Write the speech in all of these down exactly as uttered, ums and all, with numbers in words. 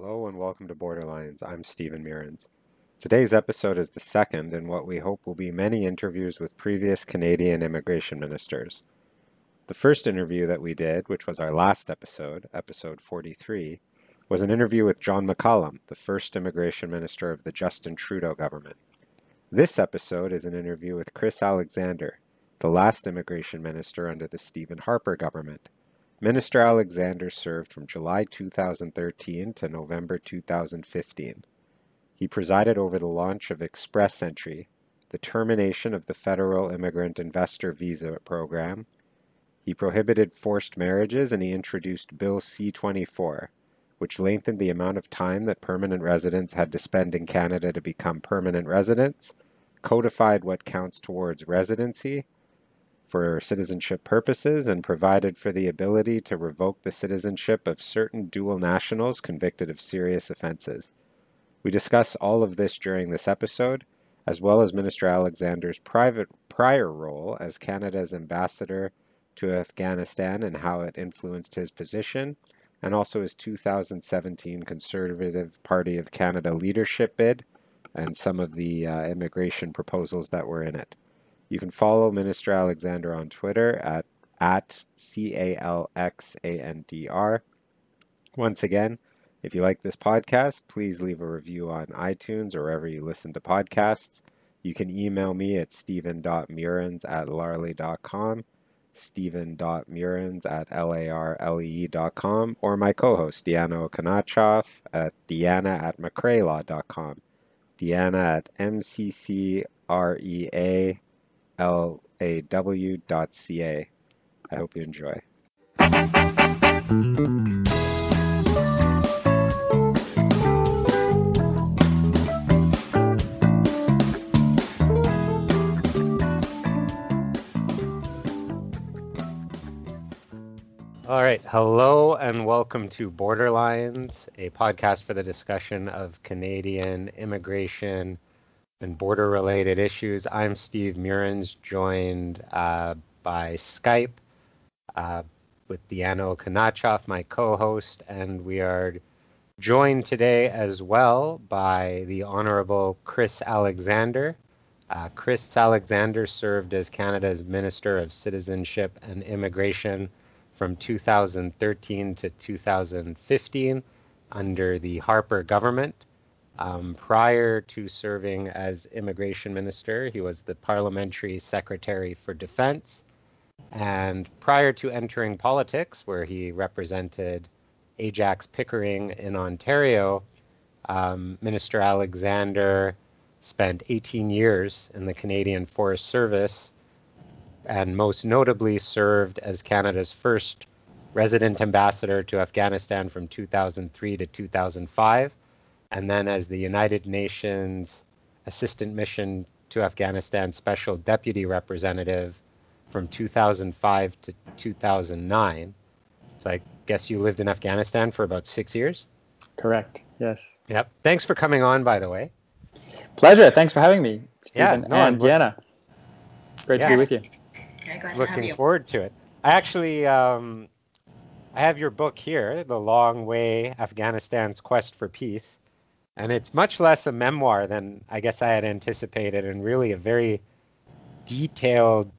Hello and welcome to Borderlines. I'm Stephen Mirens. Today's episode is the second in what we hope will be many interviews with previous Canadian immigration ministers. The first interview that we did, which was our last episode, episode forty-three, was an interview with John McCallum, the first immigration minister of the Justin Trudeau government. This episode is an interview with Chris Alexander, the last immigration minister under the Stephen Harper government. Minister Alexander served from July two thousand thirteen to November two thousand fifteen. He presided over the launch of Express Entry, the termination of the federal immigrant investor visa program. He prohibited forced marriages and he introduced Bill C twenty-four, which lengthened the amount of time that permanent residents had to spend in Canada to become permanent residents, codified what counts towards residency for citizenship purposes, and provided for the ability to revoke the citizenship of certain dual nationals convicted of serious offenses. We discuss all of this during this episode, as well as Minister Alexander's private prior role as Canada's ambassador to Afghanistan and how it influenced his position, and also his two thousand seventeen Conservative Party of Canada leadership bid, and some of the uh, immigration proposals that were in it. You can follow Minister Alexander on Twitter at, at C A L X A N D R. Once again, if you like this podcast, please leave a review on iTunes or wherever you listen to podcasts. You can email me at stephen dot mirens at larley dot com, stephen dot mirens at larlee dot com, or my co-host Diana Okonachoff at diana at mccraylaw dot com, diana at m c c r e a l a w dot c a. I hope you enjoy. All right. Hello and welcome to Borderlines, a podcast for the discussion of Canadian immigration and border-related issues. I'm Steve Mirens, joined uh, by Skype uh, with Diana Okonachoff, my co-host, and we are joined today as well by the Honourable Chris Alexander. Uh, Chris Alexander served as Canada's Minister of Citizenship and Immigration from two thousand thirteen to two thousand fifteen under the Harper government. Um, prior to serving as immigration minister, he was the parliamentary secretary for defense. And prior to entering politics, where he represented Ajax Pickering in Ontario, um, Minister Alexander spent eighteen years in the Canadian Forest Service and most notably served as Canada's first resident ambassador to Afghanistan from two thousand three to two thousand five. And then as the United Nations Assistant Mission to Afghanistan Special Deputy Representative from two thousand five to two thousand nine. So I guess you lived in Afghanistan for about six years? Correct, yes. Yep. Thanks for coming on, by the way. Pleasure. Thanks for having me, Stephen yeah, no, and Diana. Great yes. to be with you. Very glad Looking to have you. forward to it. I actually... Um, I have your book here, The Long Way, Afghanistan's Quest for Peace. And it's much less a memoir than I guess I had anticipated, and really a very detailed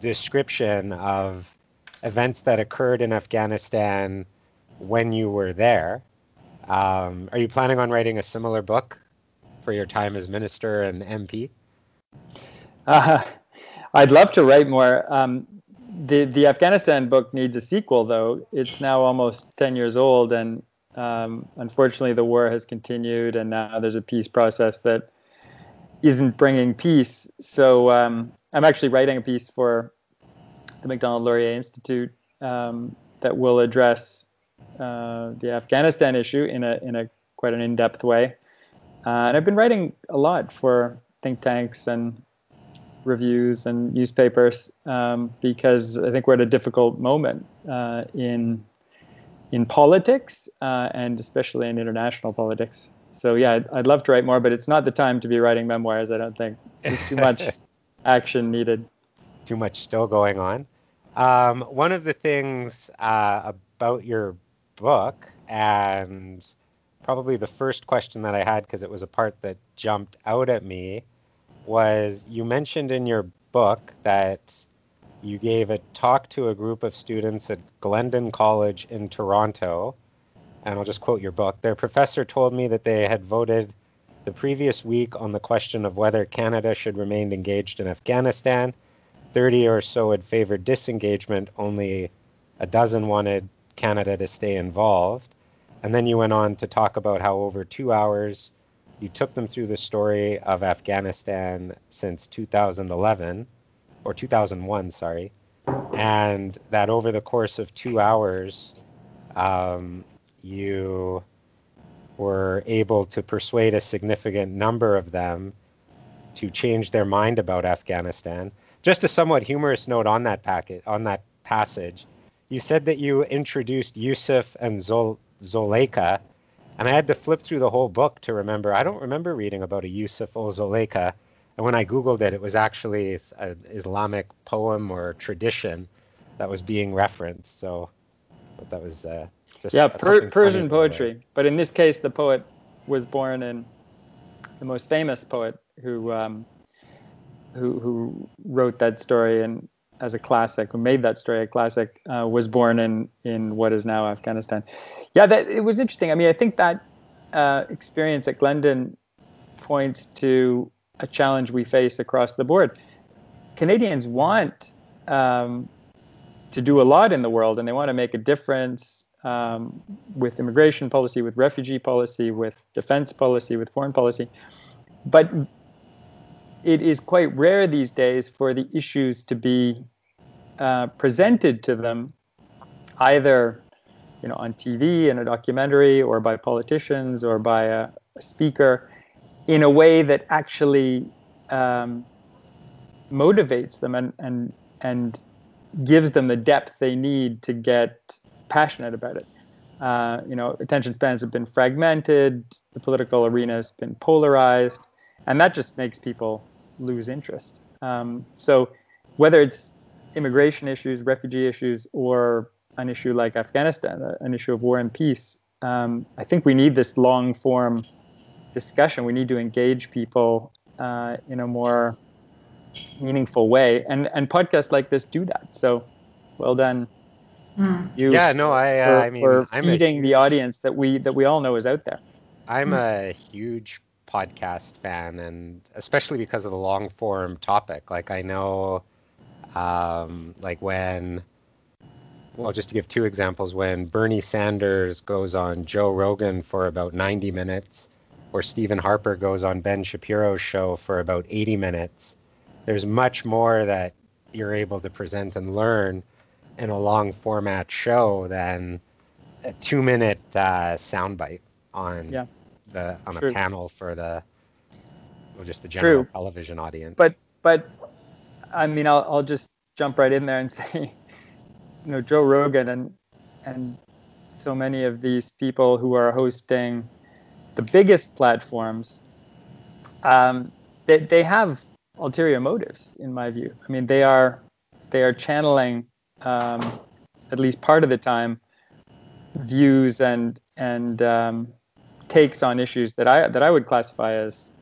description of events that occurred in Afghanistan when you were there. Um, are you planning on writing a similar book for your time as minister and M P? Uh, I'd love to write more. Um, the the Afghanistan book needs a sequel, though. It's now almost ten years old, and Um, unfortunately, the war has continued, and now there's a peace process that isn't bringing peace. So um, I'm actually writing a piece for the McDonald Laurier Institute um, that will address uh, the Afghanistan issue in a in a quite an in-depth way. Uh, and I've been writing a lot for think tanks and reviews and newspapers um, because I think we're at a difficult moment uh, in. in politics, uh, and especially in international politics. So yeah, I'd, I'd love to write more, but it's not the time to be writing memoirs, I don't think. There's too much action needed. Too much still going on. Um, one of the things uh, about your book, and probably the first question that I had, because it was a part that jumped out at me, was you mentioned in your book that you gave a talk to a group of students at Glendon College in Toronto, and I'll just quote your book. Their professor told me that they had voted the previous week on the question of whether Canada should remain engaged in Afghanistan. thirty or so had favored disengagement, only a dozen wanted Canada to stay involved. And then you went on to talk about how over two hours you took them through the story of Afghanistan since two thousand eleven, or two thousand one, sorry, and that over the course of two hours, um, you were able to persuade a significant number of them to change their mind about Afghanistan. Just a somewhat humorous note on that packet, on that passage, you said that you introduced Yusuf and Zol- Zoleika, and I had to flip through the whole book to remember. I don't remember reading about a Yusuf or Zoleika, and when I Googled it, it was actually an Islamic poem or tradition that was being referenced, so that was uh, just... Yeah, per- Persian poetry, there. But in this case, the poet was born in the most famous poet who... Um, Who, who wrote that story and as a classic, who made that story a classic, uh, was born in, in what is now Afghanistan. Yeah, that, it was interesting. I mean, I think that uh, experience at Glendon points to a challenge we face across the board. Canadians want um, to do a lot in the world, and they want to make a difference um, with immigration policy, with refugee policy, with defense policy, with foreign policy. But it is quite rare these days for the issues to be uh, presented to them, either you know, on T V in a documentary or by politicians or by a, a speaker, in a way that actually um, motivates them and, and, and gives them the depth they need to get passionate about it. Uh, you know, attention spans have been fragmented, the political arena has been polarized, and that just makes people lose interest. Um, so whether it's immigration issues, refugee issues, or an issue like Afghanistan, an issue of war and peace, um, I think we need this long-form discussion. We need to engage people uh, in a more meaningful way. And and podcasts like this do that. So well done. Mm. You yeah, no, I, uh, for, I mean, for feeding I'm a, the audience that we that we all know is out there. I'm mm. a huge podcast fan, and especially because of the long form topic. Like I know, um, like when, well, just to give two examples, when Bernie Sanders goes on Joe Rogan for about ninety minutes, or Stephen Harper goes on Ben Shapiro's show for about eighty minutes, there's much more that you're able to present and learn in a long format show than a two minute uh, soundbite on yeah. The, on True. a panel for the, well, just the general True. television audience. But, but, I mean, I'll I'll just jump right in there and say, you know, Joe Rogan and and so many of these people who are hosting the biggest platforms, um, they they have ulterior motives, in my view. I mean, they are they are channeling, um, at least part of the time, views and and um, takes on issues that I that I would classify as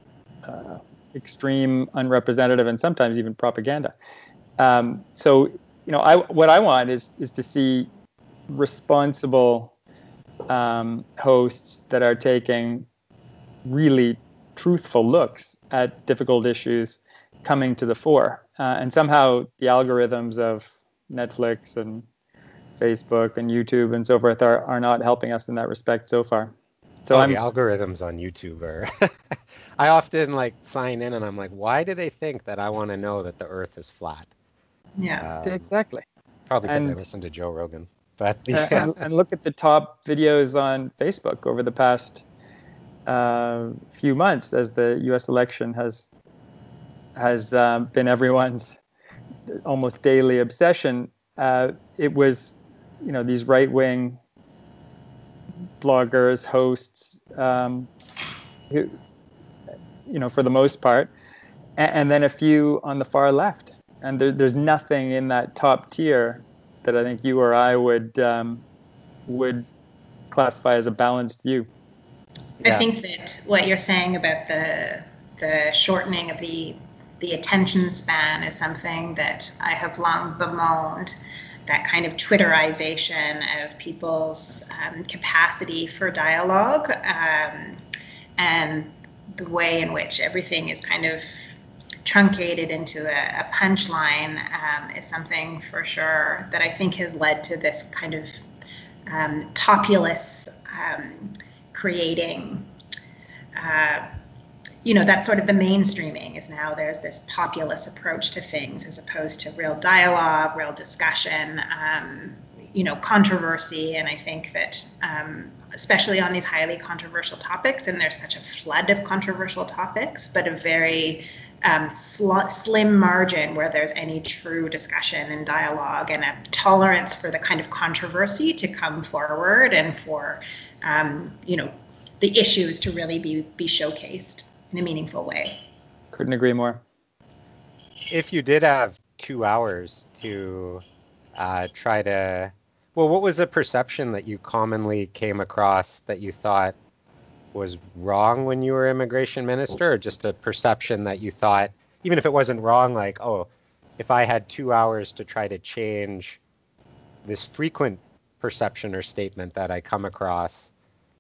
uh, extreme, unrepresentative, and sometimes even propaganda. Um, so, you know, I, what I want is is to see responsible um, hosts that are taking really truthful looks at difficult issues coming to the fore. Uh, and somehow the algorithms of Netflix and Facebook and YouTube and so forth are are not helping us in that respect so far. So oh, the algorithms on YouTube are. I often like sign in and I'm like, why do they think that I want to know that the Earth is flat? Yeah, um, exactly. Probably because I listen to Joe Rogan. But yeah. and, and look at the top videos on Facebook over the past uh, few months, as the U S election has has um, been everyone's almost daily obsession. Uh, it was, you know, these right wing bloggers, hosts, um, who, you know, for the most part, and, and then a few on the far left. And there, there's nothing in that top tier that I think you or I would um, would classify as a balanced view. Yeah. I think that what you're saying about the the shortening of the the attention span is something that I have long bemoaned, that kind of Twitterization of people's um, capacity for dialogue, um, and the way in which everything is kind of truncated into a, a punchline um, is something for sure that I think has led to this kind of um, populace um, creating, uh, you know, that's sort of the mainstreaming, is now there's this populist approach to things as opposed to real dialogue, real discussion, um, you know, controversy. And I think that um, especially on these highly controversial topics, and there's such a flood of controversial topics, but a very Um, sl- slim margin where there's any true discussion and dialogue, and a tolerance for the kind of controversy to come forward, and for um, you know, the issues to really be be showcased in a meaningful way. Couldn't agree more. If you did have two hours to uh, try to, well, what was a perception that you commonly came across that you thought was wrong when you were immigration minister, or just a perception that you thought, even if it wasn't wrong, like, oh, if I had two hours to try to change this frequent perception or statement that I come across,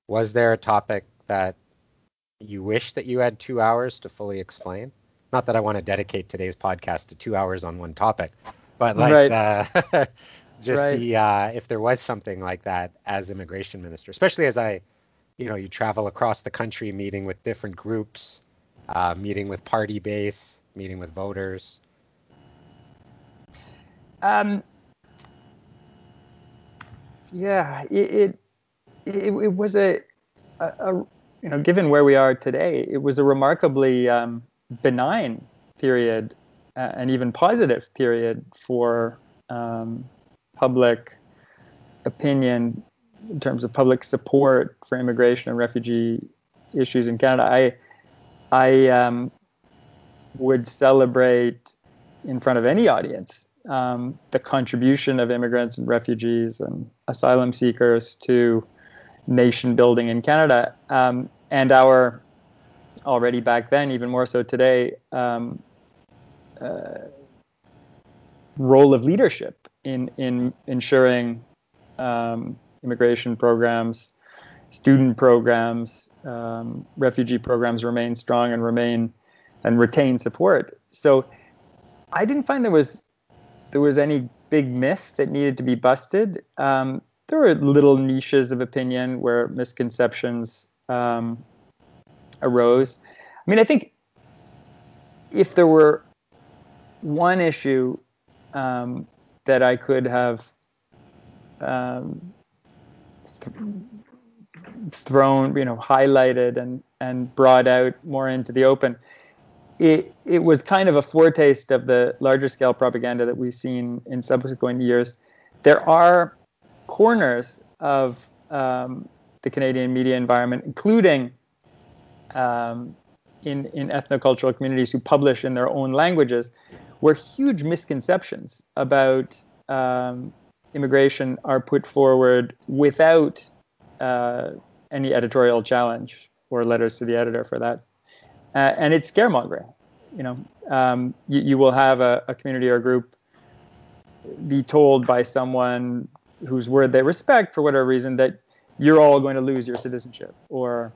was there a topic that you wish that you had two hours to fully explain? Not that I want to dedicate today's podcast to two hours on one topic, but like right. the, just right. the uh, if there was something like that as immigration minister, especially as I you know, you travel across the country meeting with different groups, uh, meeting with party base, meeting with voters. Um, yeah, it it, it it was a, a, a, you know, given where we are today, it was a remarkably um, benign period uh, and even positive period for um, public opinion in terms of public support for immigration and refugee issues in Canada. I I um, would celebrate in front of any audience um, the contribution of immigrants and refugees and asylum seekers to nation building in Canada. Um, and our, already back then, even more so today, um, uh, role of leadership in, in ensuring um, immigration programs, student programs, um, refugee programs remain strong and remain and retain support. So I didn't find there was there was any big myth that needed to be busted. Um, there were little niches of opinion where misconceptions um, arose. I mean, I think if there were one issue um, that I could have um, thrown, you know, highlighted and, and brought out more into the open, It it was kind of a foretaste of the larger scale propaganda that we've seen in subsequent years. There are corners of um, the Canadian media environment, including um, in, in ethnocultural communities who publish in their own languages, where huge misconceptions about um, immigration are put forward without uh, any editorial challenge or letters to the editor for that. Uh, and it's scaremongering. You know, um, you, you will have a, a community or a group be told by someone whose word they respect for whatever reason that you're all going to lose your citizenship, or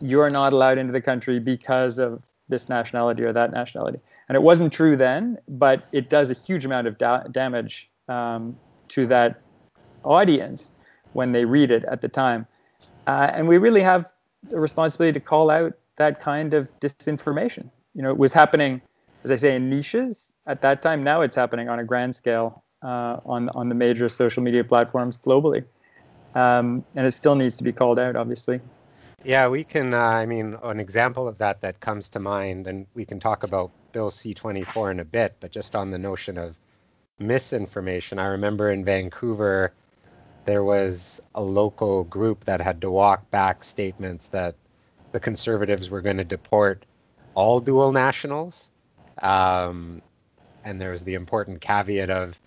you're not allowed into the country because of this nationality or that nationality. And it wasn't true then, but it does a huge amount of da- damage um, to that audience when they read it at the time. Uh, and we really have the responsibility to call out that kind of disinformation. You know, it was happening, as I say, in niches at that time. Now it's happening on a grand scale uh, on, on the major social media platforms globally. Um, and it still needs to be called out, obviously. Yeah, we can, uh, I mean, an example of that that comes to mind, and we can talk about Bill C twenty-four in a bit, but just on the notion of misinformation. I remember in Vancouver, there was a local group that had to walk back statements that the Conservatives were going to deport all dual nationals. Um, and there was the important caveat of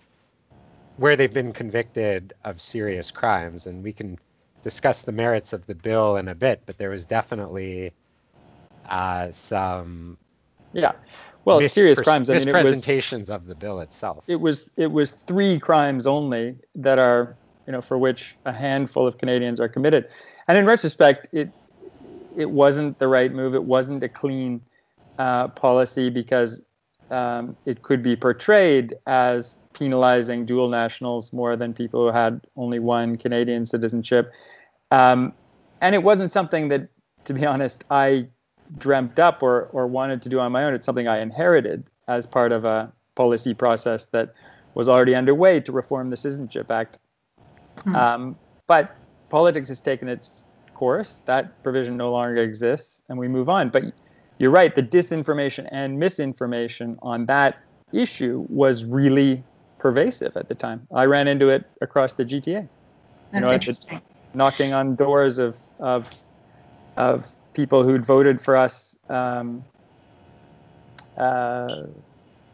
where they've been convicted of serious crimes. And we can discuss the merits of the bill in a bit, but there was definitely uh, some yeah, well, mis- serious crimes. I mean, mispresentations it was, of the bill itself. It was it was three crimes only that are, you know, for which a handful of Canadians are committed. And in retrospect, it it wasn't the right move. It wasn't a clean uh, policy because um, it could be portrayed as penalizing dual nationals more than people who had only one Canadian citizenship. Um, and it wasn't something that, to be honest, I dreamt up or, or wanted to do on my own. It's something I inherited as part of a policy process that was already underway to reform the Citizenship Act. Mm-hmm. Um, but politics has taken its course. That provision no longer exists, and we move on. But you're right, the disinformation and misinformation on that issue was really pervasive at the time. I ran into it across the G T A. That's you know, interesting. Knocking on doors of of of people who'd voted for us um, uh,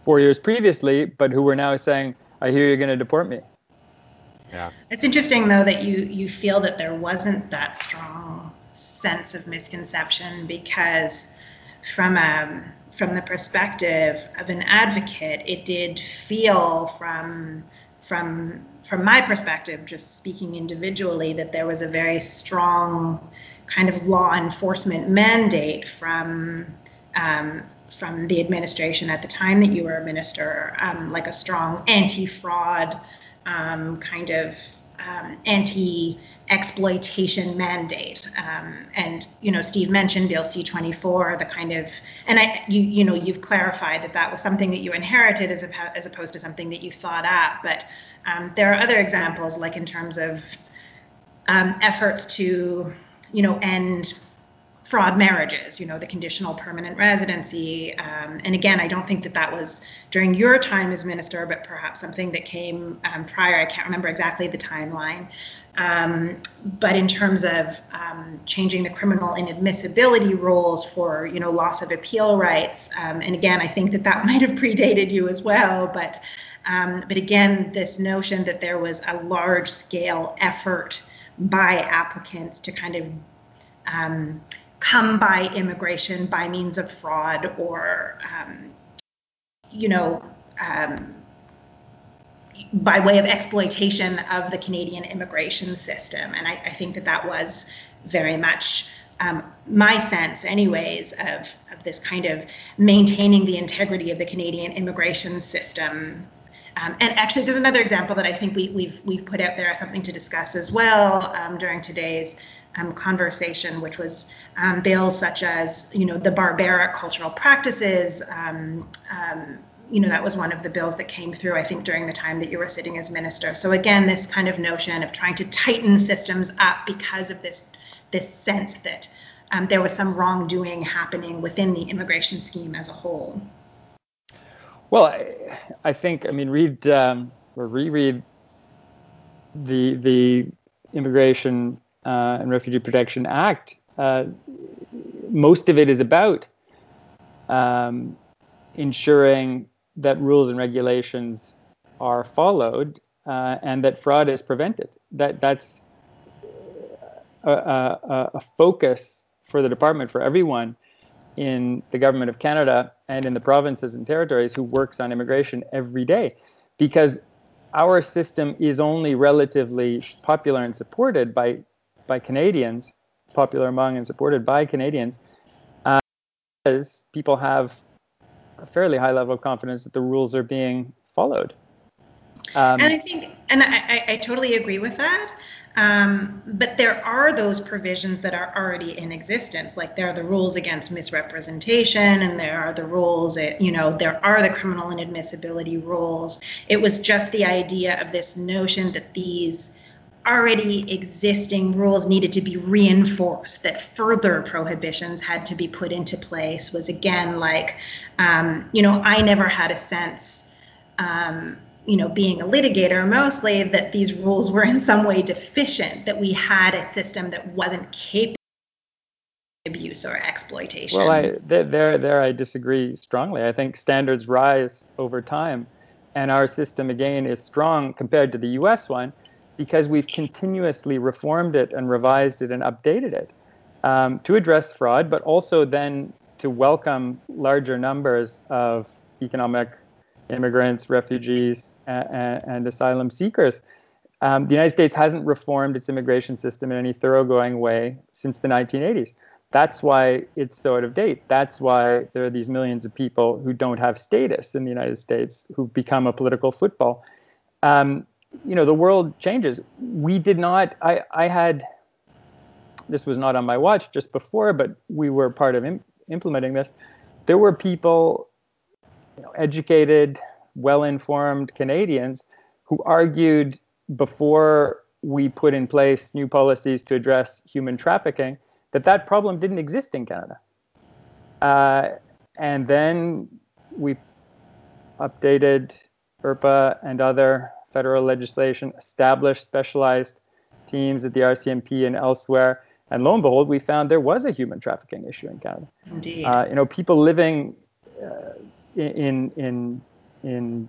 four years previously, but who were now saying, "I hear you're going to deport me." Yeah. It's interesting, though, that you, you feel that there wasn't that strong sense of misconception, because from a, from the perspective of an advocate, it did feel from from from my perspective, just speaking individually, that there was a very strong kind of law enforcement mandate from um, from the administration at the time that you were a minister, um, like a strong anti-fraud Um, kind of um, anti-exploitation mandate, um, and you know, Steve mentioned Bill C twenty-four, the kind of, and I, you, you know, you've clarified that that was something that you inherited as a, as opposed to something that you thought up. But um, there are other examples, like in terms of um, efforts to, you know, end fraud marriages, you know, the conditional permanent residency. Um, and again, I don't think that that was during your time as minister, but perhaps something that came um, prior. I can't remember exactly the timeline. Um, but in terms of um, changing the criminal inadmissibility rules for, you know, loss of appeal rights. Um, and again, I think that that might have predated you as well. But, um, but again, this notion that there was a large scale effort by applicants to kind of um, come by immigration by means of fraud or, um, you know, um, by way of exploitation of the Canadian immigration system. And I, I think that that was very much um, my sense anyways of, of this kind of maintaining the integrity of the Canadian immigration system. Um, and actually, there's another example that I think we, we've we've put out there as something to discuss as well um, during today's Um, conversation, which was um, bills such as, you know, the Barbaric Cultural Practices. Um, um, you know, that was one of the bills that came through, I think, during the time that you were sitting as minister. So again, this kind of notion of trying to tighten systems up because of this this sense that um, there was some wrongdoing happening within the immigration scheme as a whole. Well, I, I think, I mean, read um, or reread the the immigration Uh, and Refugee Protection Act, uh, most of it is about um, ensuring that rules and regulations are followed uh, and that fraud is prevented. That that's a, a, a focus for the department, for everyone in the government of Canada and in the provinces and territories who works on immigration every day, because our system is only relatively popular and supported by by Canadians, popular among and supported by Canadians, uh, because people have a fairly high level of confidence that the rules are being followed. Um, and I think, and I, I totally agree with that. Um, but there are those provisions that are already in existence, like there are the rules against misrepresentation, and there are the rules, that, you know, there are the criminal inadmissibility rules. It was just the idea of this notion that these already existing rules needed to be reinforced, that further prohibitions had to be put into place, was again like, um, you know, I never had a sense, um, you know, being a litigator mostly, that these rules were in some way deficient, that we had a system that wasn't capable of abuse or exploitation. Well, I, there, there I disagree strongly. I think standards rise over time, and our system, again, is strong compared to the U S one, because we've continuously reformed it and revised it and updated it um, to address fraud, but also then to welcome larger numbers of economic immigrants, refugees, and, and asylum seekers. Um, the United States hasn't reformed its immigration system in any thoroughgoing way since the nineteen eighties. That's why it's so out of date. That's why there are these millions of people who don't have status in the United States, who've become a political football. Um, you know, the world changes. We did not, I, I had, this was not on my watch just before, but we were part of im- implementing this. There were people, you know, educated, well-informed Canadians who argued before we put in place new policies to address human trafficking, that that problem didn't exist in Canada. Uh, and then we updated I R P A and other federal legislation, established specialized teams at the R C M P and elsewhere. And lo and behold, we found there was a human trafficking issue in Canada. Indeed. Uh, you know, people living uh, in, in, in,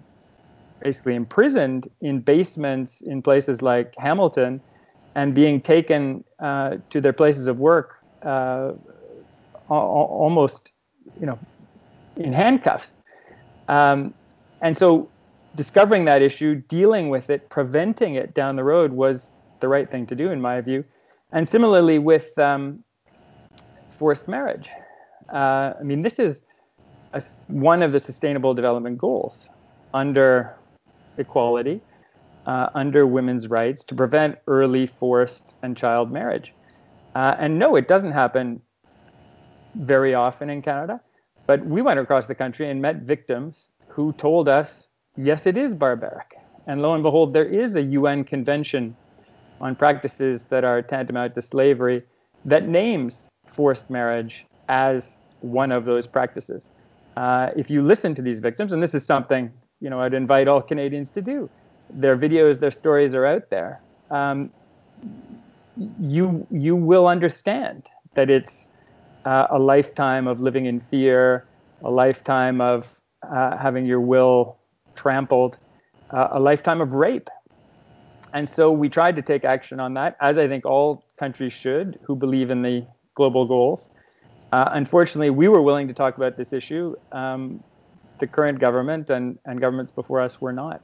basically imprisoned in basements in places like Hamilton and being taken uh, to their places of work uh, a- almost, you know, in handcuffs. Um, and so discovering that issue, dealing with it, preventing it down the road was the right thing to do, in my view. And similarly with um, forced marriage. Uh, I mean, this is a, one of the Sustainable Development Goals under equality, uh, under women's rights, to prevent early, forced, and child marriage. Uh, and no, it doesn't happen very often in Canada, but we went across the country and met victims who told us, yes, it is barbaric. And lo and behold, there is a U N convention on practices that are tantamount to slavery that names forced marriage as one of those practices. Uh, if you listen to these victims, and this is something, you know, I'd invite all Canadians to do. Their videos, their stories are out there. Um, you you will understand that it's uh, a lifetime of living in fear, a lifetime of uh, having your will trampled, uh, a lifetime of rape. And so we tried to take action on that, as I think all countries should who believe in the global goals. Uh, unfortunately, we were willing to talk about this issue. Um, the current government and, and governments before us were not.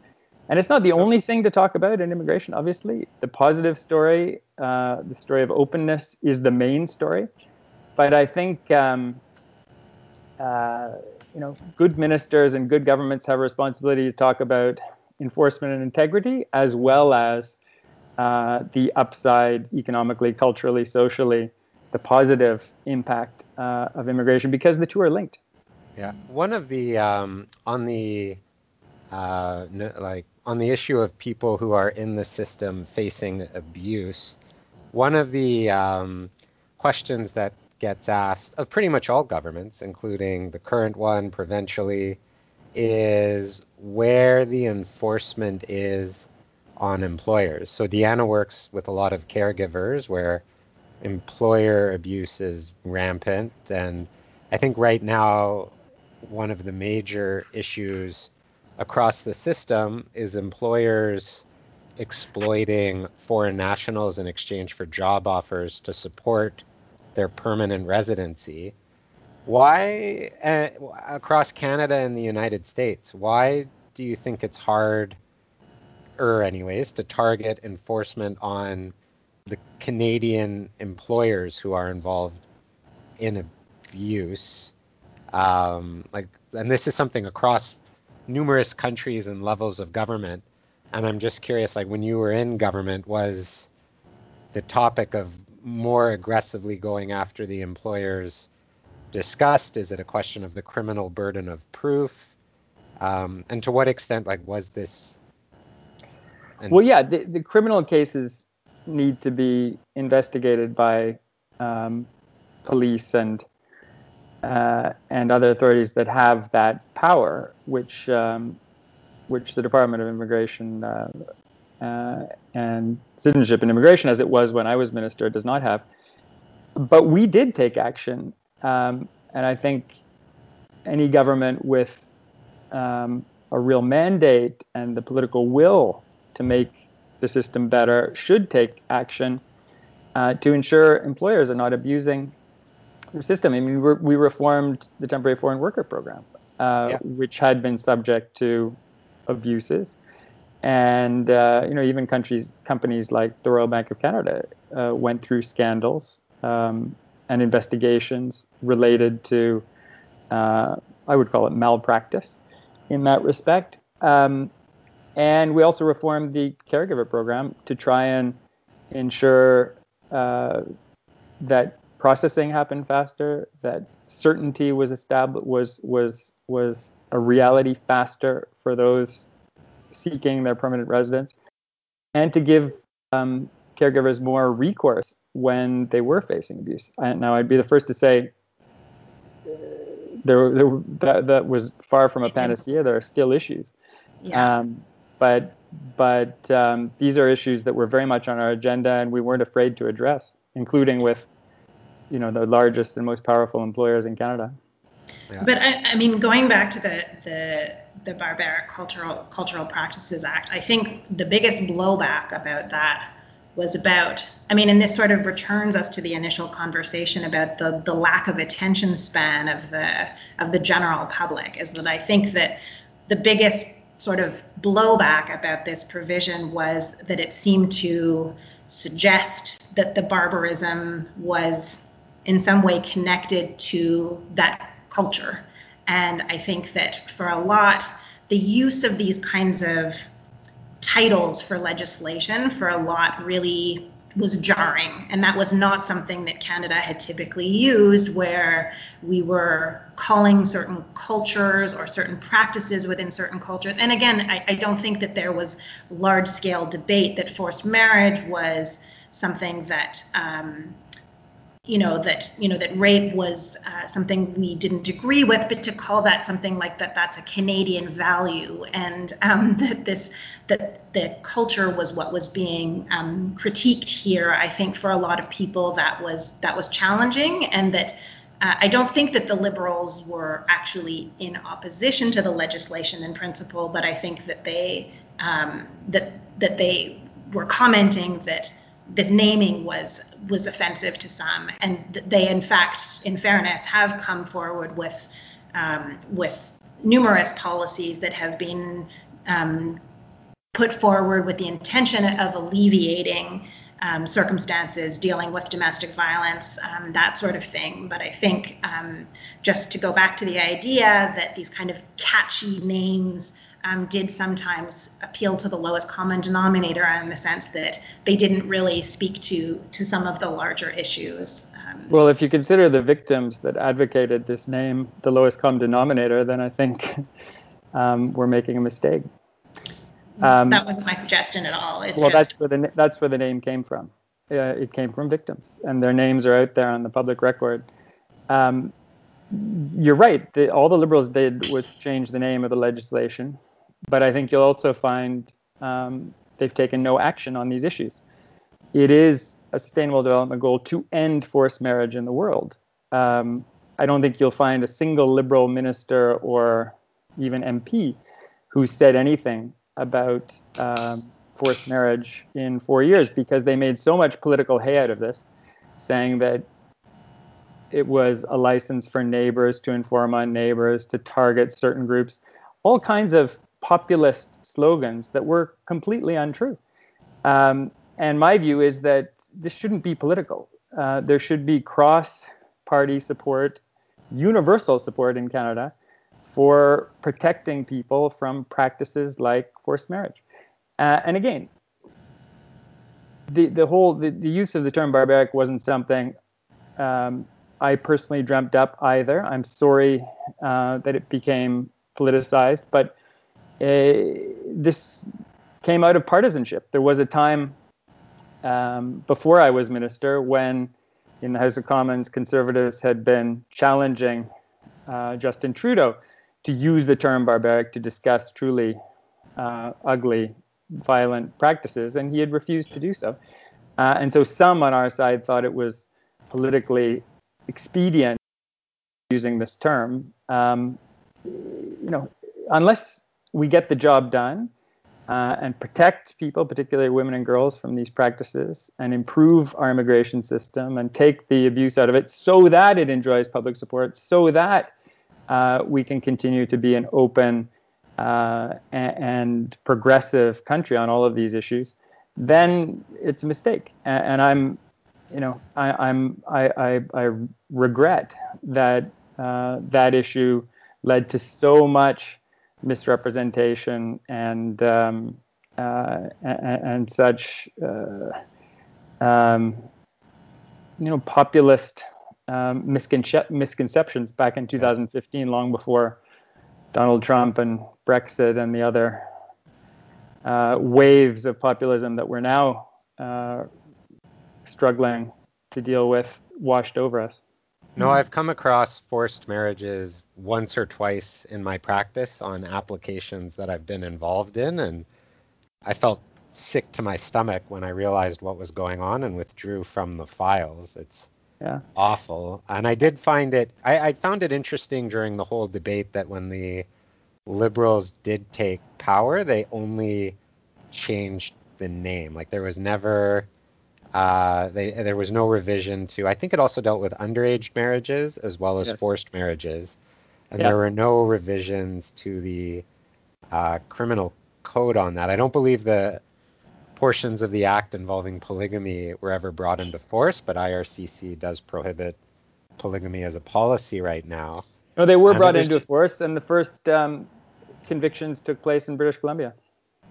And it's not the only thing to talk about in immigration, obviously. The positive story, uh, the story of openness, is the main story. But I think, um, uh, you know, good ministers and good governments have a responsibility to talk about enforcement and integrity, as well as uh, the upside economically, culturally, socially, the positive impact uh, of immigration, because the two are linked. Yeah. One of the, um, on the, uh, no, like on the issue of people who are in the system facing abuse, one of the um, questions that gets asked of pretty much all governments, including the current one provincially, is where the enforcement is on employers. So Diana works with a lot of caregivers where employer abuse is rampant. And I think right now, one of the major issues across the system is employers exploiting foreign nationals in exchange for job offers to support their permanent residency. Why, uh, across Canada and the United States, why do you think it's hard, or anyways, to target enforcement on the Canadian employers who are involved in abuse? Um, like, and this is something across numerous countries and levels of government. And I'm just curious, like, when you were in government, was the topic of more aggressively going after the employers discussed? Is it a question of the criminal burden of proof? Um, and to what extent, like, was this? An- well, yeah, the, the criminal cases need to be investigated by um, police and Uh, and other authorities that have that power, which um, which the Department of Immigration uh, uh, and Citizenship and Immigration, as it was when I was minister, does not have. But we did take action, um, and I think any government with um, a real mandate and the political will to make the system better should take action uh, to ensure employers are not abusing the system. I mean, we're, we reformed the temporary foreign worker program, uh, yeah. which had been subject to abuses. And, uh, you know, even countries, companies like the Royal Bank of Canada uh, went through scandals um, and investigations related to, uh, I would call it malpractice in that respect. Um, and we also reformed the caregiver program to try and ensure uh, that processing happened faster, that certainty was established, was, was, was a reality faster for those seeking their permanent residence, and to give um, caregivers more recourse when they were facing abuse. And now, I'd be the first to say there, there that, that was far from a panacea. There are still issues, yeah. um, but but um, these are issues that were very much on our agenda, and we weren't afraid to address, including with, you know, the largest and most powerful employers in Canada. Yeah. But I, I mean, going back to the the, the Barbaric Cultural, Cultural Practices Act, I think the biggest blowback about that was about, I mean, and this sort of returns us to the initial conversation about the, the lack of attention span of the of the general public, is that I think that the biggest sort of blowback about this provision was that it seemed to suggest that the barbarism was in some way connected to that culture. And I think that for a lot, the use of these kinds of titles for legislation for a lot really was jarring. And that was not something that Canada had typically used, where we were calling certain cultures or certain practices within certain cultures. And again, I, I don't think that there was large scale debate that forced marriage was something that, um, you know, that, you know, that rape was uh, something we didn't agree with, but to call that something like that, that's a Canadian value. And um, that this, that the culture was what was being um, critiqued here. I think for a lot of people that was, that was challenging, and that uh, I don't think that the Liberals were actually in opposition to the legislation in principle, but I think that they, um, that, that they were commenting that this naming was was offensive to some, and they, in fact, in fairness, have come forward with um, with numerous policies that have been um, put forward with the intention of alleviating um, circumstances, dealing with domestic violence, um, that sort of thing. But I think um, just to go back to the idea that these kind of catchy names Um, did sometimes appeal to the lowest common denominator, in the sense that they didn't really speak to to some of the larger issues. Um, well, if you consider the victims that advocated this name the lowest common denominator, then I think um, we're making a mistake. Um, that wasn't my suggestion at all. It's well, just, that's where the that's where the name came from. Uh, it came from victims, and their names are out there on the public record. Um, you're right. The, all the Liberals did was change the name of the legislation. But I think you'll also find um, they've taken no action on these issues. It is a Sustainable Development Goal to end forced marriage in the world. Um, I don't think you'll find a single Liberal minister or even M P who said anything about um, forced marriage in four years because they made so much political hay out of this, saying that it was a license for neighbors to inform on neighbors, to target certain groups, all kinds of populist slogans that were completely untrue. Um, and my view is that this shouldn't be political. Uh, there should be cross-party support, universal support in Canada for protecting people from practices like forced marriage. Uh, and again, the the whole the, the use of the term barbaric wasn't something um, I personally dreamt up either. I'm sorry uh, that it became politicized, but uh, this came out of partisanship. There was a time um, before I was minister when, in the House of Commons, Conservatives had been challenging uh, Justin Trudeau to use the term barbaric to discuss truly uh, ugly, violent practices, and he had refused to do so. Uh, and so some on our side thought it was politically expedient using this term, um, you know, unless we get the job done, uh, and protect people, particularly women and girls, from these practices, and improve our immigration system and take the abuse out of it so that it enjoys public support, so that uh, we can continue to be an open uh, and progressive country on all of these issues, then it's a mistake. And, and I'm, you know, I, I'm, I, I, I regret that uh, that issue led to so much misrepresentation and um, uh, and, and such, uh, um, you know, populist um, misconce- misconceptions back in two thousand fifteen, long before Donald Trump and Brexit and the other uh, waves of populism that we're now uh, struggling to deal with washed over us. No, I've come across forced marriages once or twice in my practice on applications that I've been involved in, and I felt sick to my stomach when I realized what was going on and withdrew from the files. It's yeah. awful. And I did find it, I, I found it interesting during the whole debate that when the Liberals did take power, they only changed the name. Like there was never... Uh, they, there was no revision to, I think it also dealt with underage marriages as well as yes. forced marriages. And yeah. there were no revisions to the uh, criminal code on that. I don't believe the portions of the act involving polygamy were ever brought into force, but I R C C does prohibit polygamy as a policy right now. No, they were and brought into t- force, and the first um, convictions took place in British Columbia.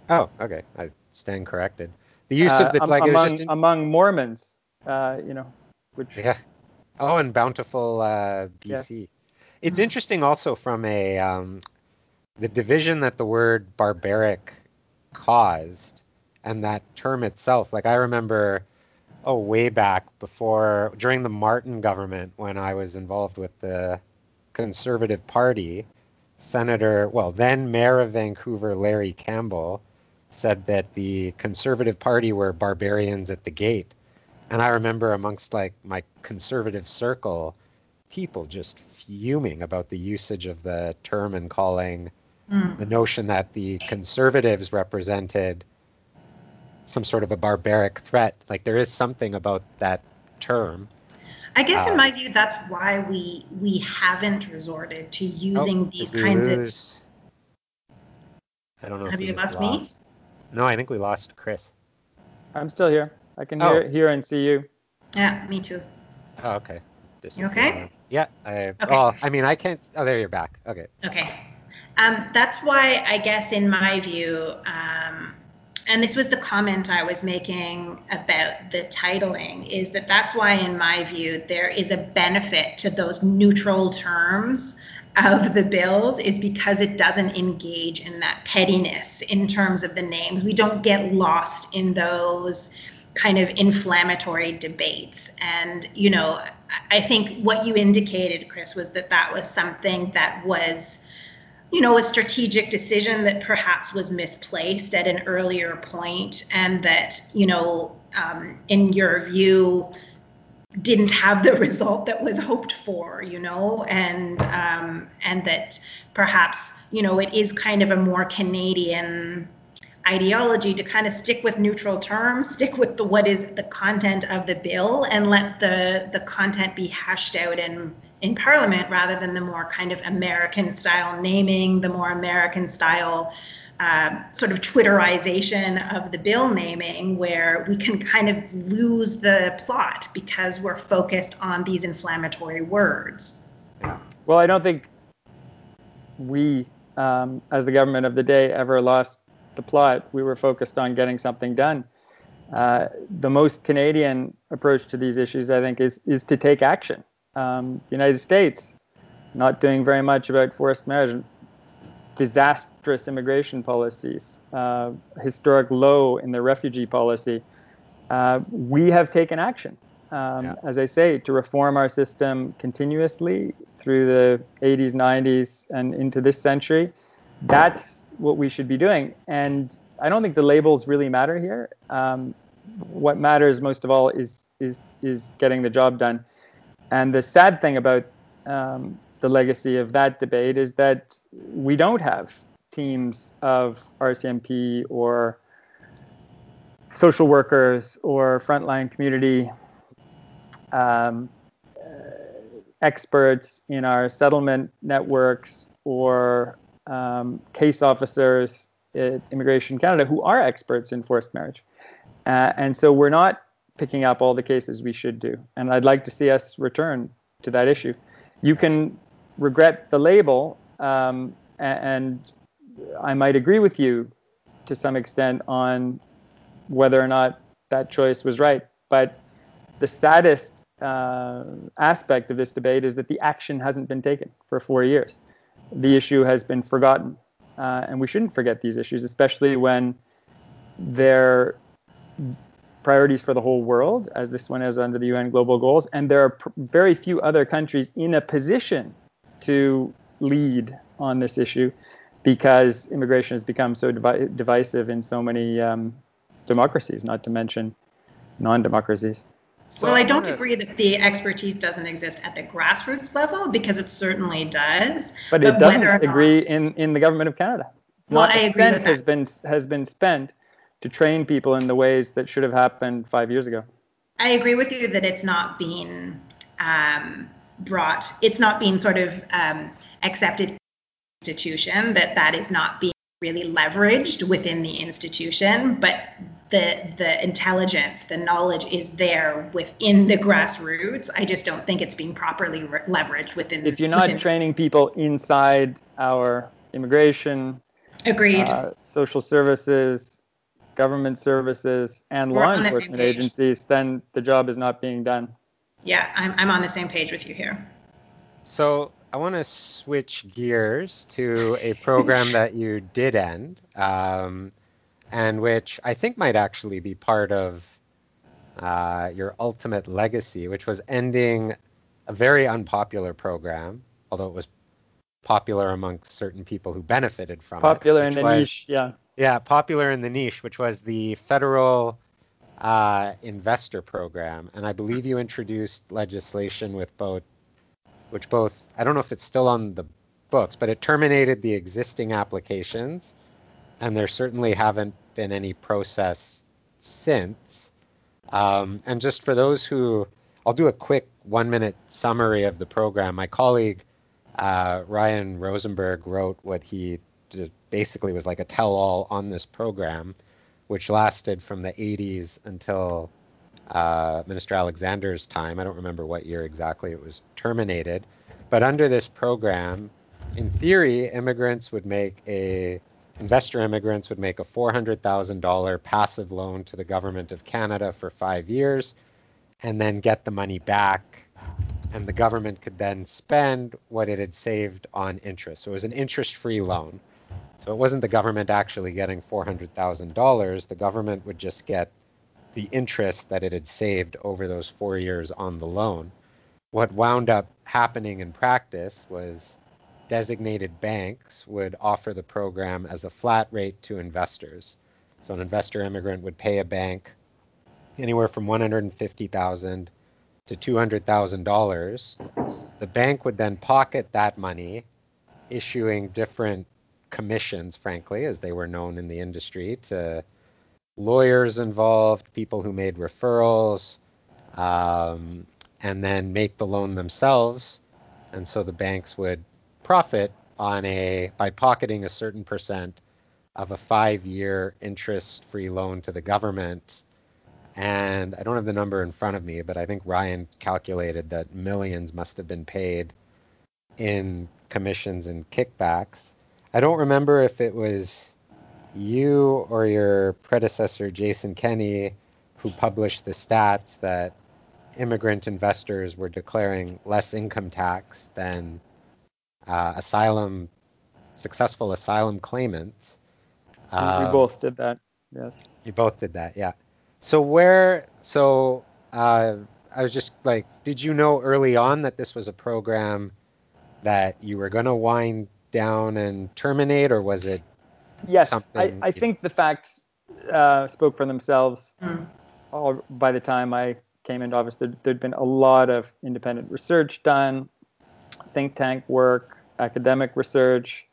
Oh, okay. I stand corrected. The use of the uh, like among, it was just in- among Mormons, uh, you know, which yeah, oh, and bountiful uh, B C. Yes. It's interesting also from a um, the division that the word barbaric caused, and that term itself. Like I remember, oh, way back before during the Martin government when I was involved with the Conservative Party, Senator, well then Mayor of Vancouver, Larry Campbell, said that the Conservative Party were barbarians at the gate. And I remember amongst like my conservative circle, people just fuming about the usage of the term and calling mm. the notion that the Conservatives represented some sort of a barbaric threat. Like there is something about that term. I guess uh, in my view, that's why we we haven't resorted to using oh, these kinds lose. of... I don't know. Have you lost, lost me? No, I think we lost Chris. I'm still here. I can oh. hear, hear and see you. Yeah, me too. Oh, okay. This you okay? Yeah. I, okay. Oh, I mean, I can't. Oh, there you're back. Okay. Okay. Um, that's why I guess in my view, um, and this was the comment I was making about the titling, is that that's why in my view, there is a benefit to those neutral terms of the bills, is because it doesn't engage in that pettiness in terms of the names. We don't get lost in those kind of inflammatory debates. And, you know, I think what you indicated, Chris, was that that was something that was, you know, a strategic decision that perhaps was misplaced at an earlier point, and that, you know, um, in your view, didn't have the result that was hoped for, you know, and um, and that perhaps, you know, it is kind of a more Canadian ideology to kind of stick with neutral terms, stick with the what is the content of the bill, and let the the content be hashed out in in Parliament, rather than the more kind of American style naming, the more American style Uh, sort of Twitterization of the bill naming, where we can kind of lose the plot because we're focused on these inflammatory words. Well, I don't think we, um, as the government of the day, ever lost the plot. We were focused on getting something done. Uh, the most Canadian approach to these issues, I think, is is to take action. Um, the United States, not doing very much about forced marriage, disastrous immigration policies, uh, historic low in the refugee policy. Uh, we have taken action, um, yeah. as I say, to reform our system continuously through the eighties, nineties, and into this century. That's what we should be doing. And I don't think the labels really matter here. Um, what matters most of all is is is getting the job done. And the sad thing about um, the legacy of that debate is that we don't have teams of R C M P or social workers or frontline community um, uh, experts in our settlement networks or um, case officers at Immigration Canada who are experts in forced marriage. Uh, and so we're not picking up all the cases we should do. And I'd like to see us return to that issue. You can regret the label, um, and I might agree with you to some extent on whether or not that choice was right. But the saddest uh, aspect of this debate is that the action hasn't been taken for four years. The issue has been forgotten, uh, and we shouldn't forget these issues, especially when they're priorities for the whole world, as this one is under the U N Global Goals, and there are pr- very few other countries in a position to lead on this issue because immigration has become so divi- divisive in so many um, democracies, not to mention non-democracies. So, well, I don't agree that the expertise doesn't exist at the grassroots level, because it certainly does. But, but it doesn't agree not, in, in the government of Canada. Well, not I agree that has been has been spent to train people in the ways that should have happened five years ago. I agree with you that it's not being um, brought, it's not being sort of um, accepted in the institution, that that is not being really leveraged within the institution, but the the intelligence, the knowledge is there within the grassroots. I just don't think it's being properly re- leveraged within. If you're not within- training people inside our immigration, agreed, uh, social services, government services, and We're law enforcement agencies, then the job is not being done. Yeah, I'm I'm on the same page with you here. So I want to switch gears to a program that you did end, um, and which I think might actually be part of uh, your ultimate legacy, which was ending a very unpopular program, although it was popular amongst certain people who benefited from popular it. Popular in the was, niche, yeah. Yeah, popular in the niche, which was the federal uh, investor program. And I believe you introduced legislation with both, which both, I don't know if it's still on the books, but it terminated the existing applications. And there certainly haven't been any process since. Um, and just for those who, I'll do a quick one minute summary of the program. My colleague, uh, Ryan Rosenberg, wrote what he just basically was like a tell-all on this program, which lasted from the eighties until uh, Minister Alexander's time. I don't remember what year exactly it was terminated. But under this program, in theory, immigrants would make a, investor immigrants would make a four hundred thousand dollars passive loan to the government of Canada for five years and then get the money back. And the government could then spend what it had saved on interest. So it was an interest-free loan. So it wasn't the government actually getting four hundred thousand dollars. The government would just get the interest that it had saved over those four years on the loan. What wound up happening in practice was designated banks would offer the program as a flat rate to investors. So an investor immigrant would pay a bank anywhere from one hundred fifty thousand dollars to two hundred thousand dollars. The bank would then pocket that money, issuing different commissions, frankly, as they were known in the industry, to lawyers involved, people who made referrals, um, and then make the loan themselves. And so the banks would profit on a by pocketing a certain percent of a five-year interest-free loan to the government. And I don't have the number in front of me, but I think Ryan calculated that millions must have been paid in commissions and kickbacks. I don't remember if it was you or your predecessor, Jason Kenney, who published the stats that immigrant investors were declaring less income tax than uh, asylum, successful asylum claimants. Uh, we both did that, yes. You both did that, yeah. So where, so uh, I was just like, did you know early on that this was a program that you were going to wind down and terminate, or was it yes something? I, I think the facts uh spoke for themselves. Mm. All by the time I came into office, there, there'd been a lot of independent research done, think tank work, academic research,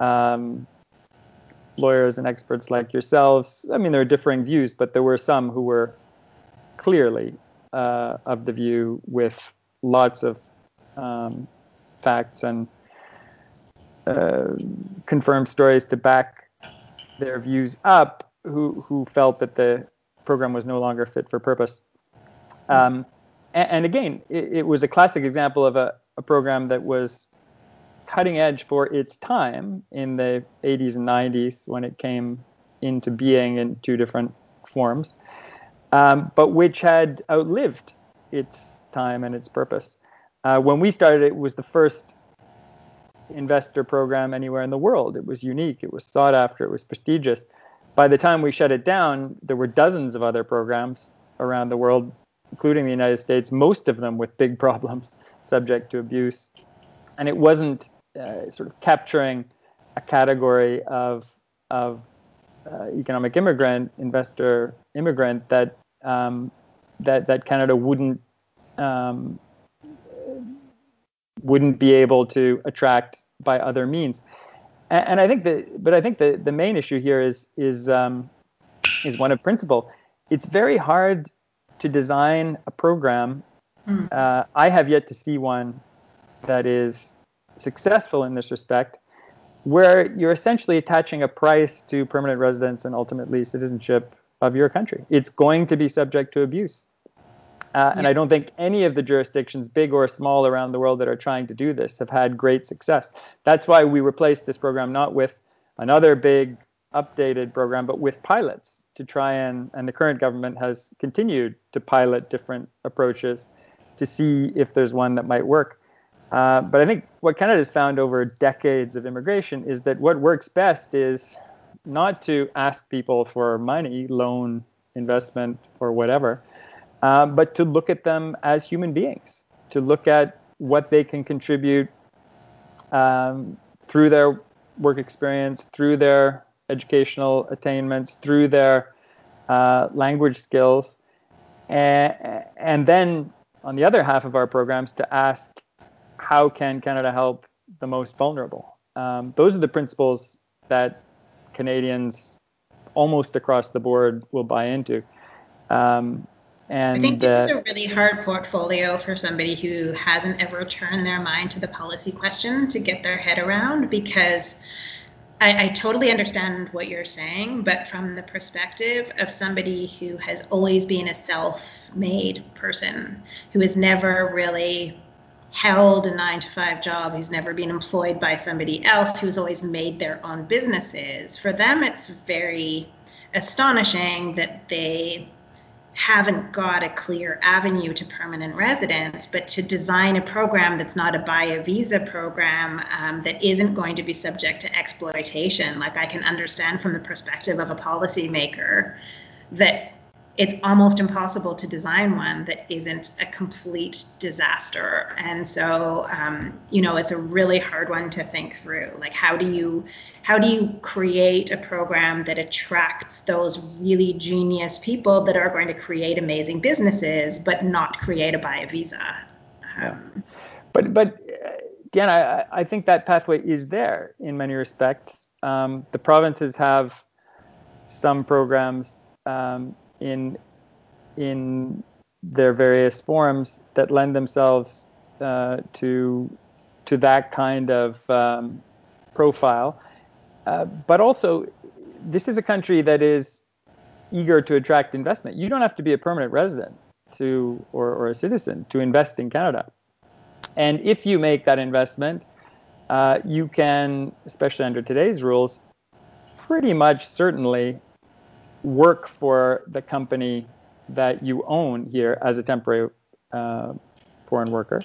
um lawyers and experts like yourselves, I mean, there are differing views, but there were some who were clearly uh, of the view with lots of um, facts and uh, confirmed stories to back their views up, who, who felt that the program was no longer fit for purpose. Um, and, and again, it, it was a classic example of a, a program that was cutting edge for its time in the eighties and nineties when it came into being in two different forms, um, but which had outlived its time and its purpose. Uh, when we started, it was the first investor program anywhere in the world. It was unique, it was sought after, it was prestigious. By the time we shut it down, there were dozens of other programs around the world, including the United States, most of them with big problems, subject to abuse. And it wasn't uh, sort of capturing a category of of uh, economic immigrant, investor immigrant that um, that that Canada wouldn't um, wouldn't be able to attract by other means. And, and I think that, but I think the the main issue here is is um, is one of principle. It's very hard to design a program. Mm. Uh, I have yet to see one that is successful in this respect, where you're essentially attaching a price to permanent residence and ultimately citizenship of your country. It's going to be subject to abuse. Uh, and yeah. I don't think any of the jurisdictions, big or small, around the world that are trying to do this have had great success. That's why we replaced this program not with another big updated program, but with pilots to try and, and the current government has continued to pilot different approaches to see if there's one that might work. Uh, but I think what Canada's found over decades of immigration is that what works best is not to ask people for money, loan, investment, or whatever, uh, but to look at them as human beings, to look at what they can contribute um, through their work experience, through their educational attainments, through their uh, language skills, and, and then on the other half of our programs to ask, how can Canada help the most vulnerable? Um, those are the principles that Canadians almost across the board will buy into. Um, and I think this uh, is a really hard portfolio for somebody who hasn't ever turned their mind to the policy question to get their head around, because I, I totally understand what you're saying, but from the perspective of somebody who has always been a self-made person, who has never really held a nine to five job, who's never been employed by somebody else, who's always made their own businesses. For them, it's very astonishing that they haven't got a clear avenue to permanent residence, but to design a program that's not a buy a visa program um, that isn't going to be subject to exploitation. Like, I can understand from the perspective of a policymaker that it's almost impossible to design one that isn't a complete disaster. And so, um, you know, it's a really hard one to think through. Like, how do you how do you create a program that attracts those really genius people that are going to create amazing businesses, but not create a buy a visa? Um, but, but Diana, I, I think that pathway is there in many respects. Um, the provinces have some programs um, in in their various forms that lend themselves uh, to to that kind of um, profile. Uh, but also, this is a country that is eager to attract investment. You don't have to be a permanent resident to or, or a citizen to invest in Canada. And if you make that investment, uh, you can, especially under today's rules, pretty much certainly work for the company that you own here as a temporary uh, foreign worker.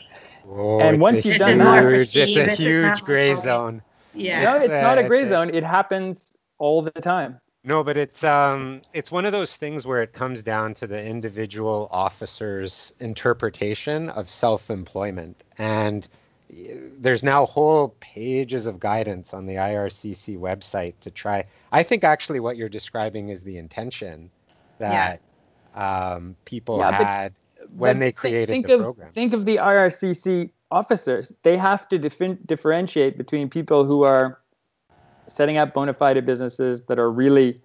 Oh, and once you've done that, huge, it's a huge gray zone. Yeah, no, it's, it's uh, not a gray it's, zone. It happens all the time. No, but it's um, it's one of those things where it comes down to the individual officer's interpretation of self-employment. And there's now whole pages of guidance on the I R C C website to try. I think actually what you're describing is the intention that yeah. um, people yeah, had but, when but they created think the of, program. Think of the I R C C officers. They have to dif- differentiate between people who are setting up bona fide businesses that are really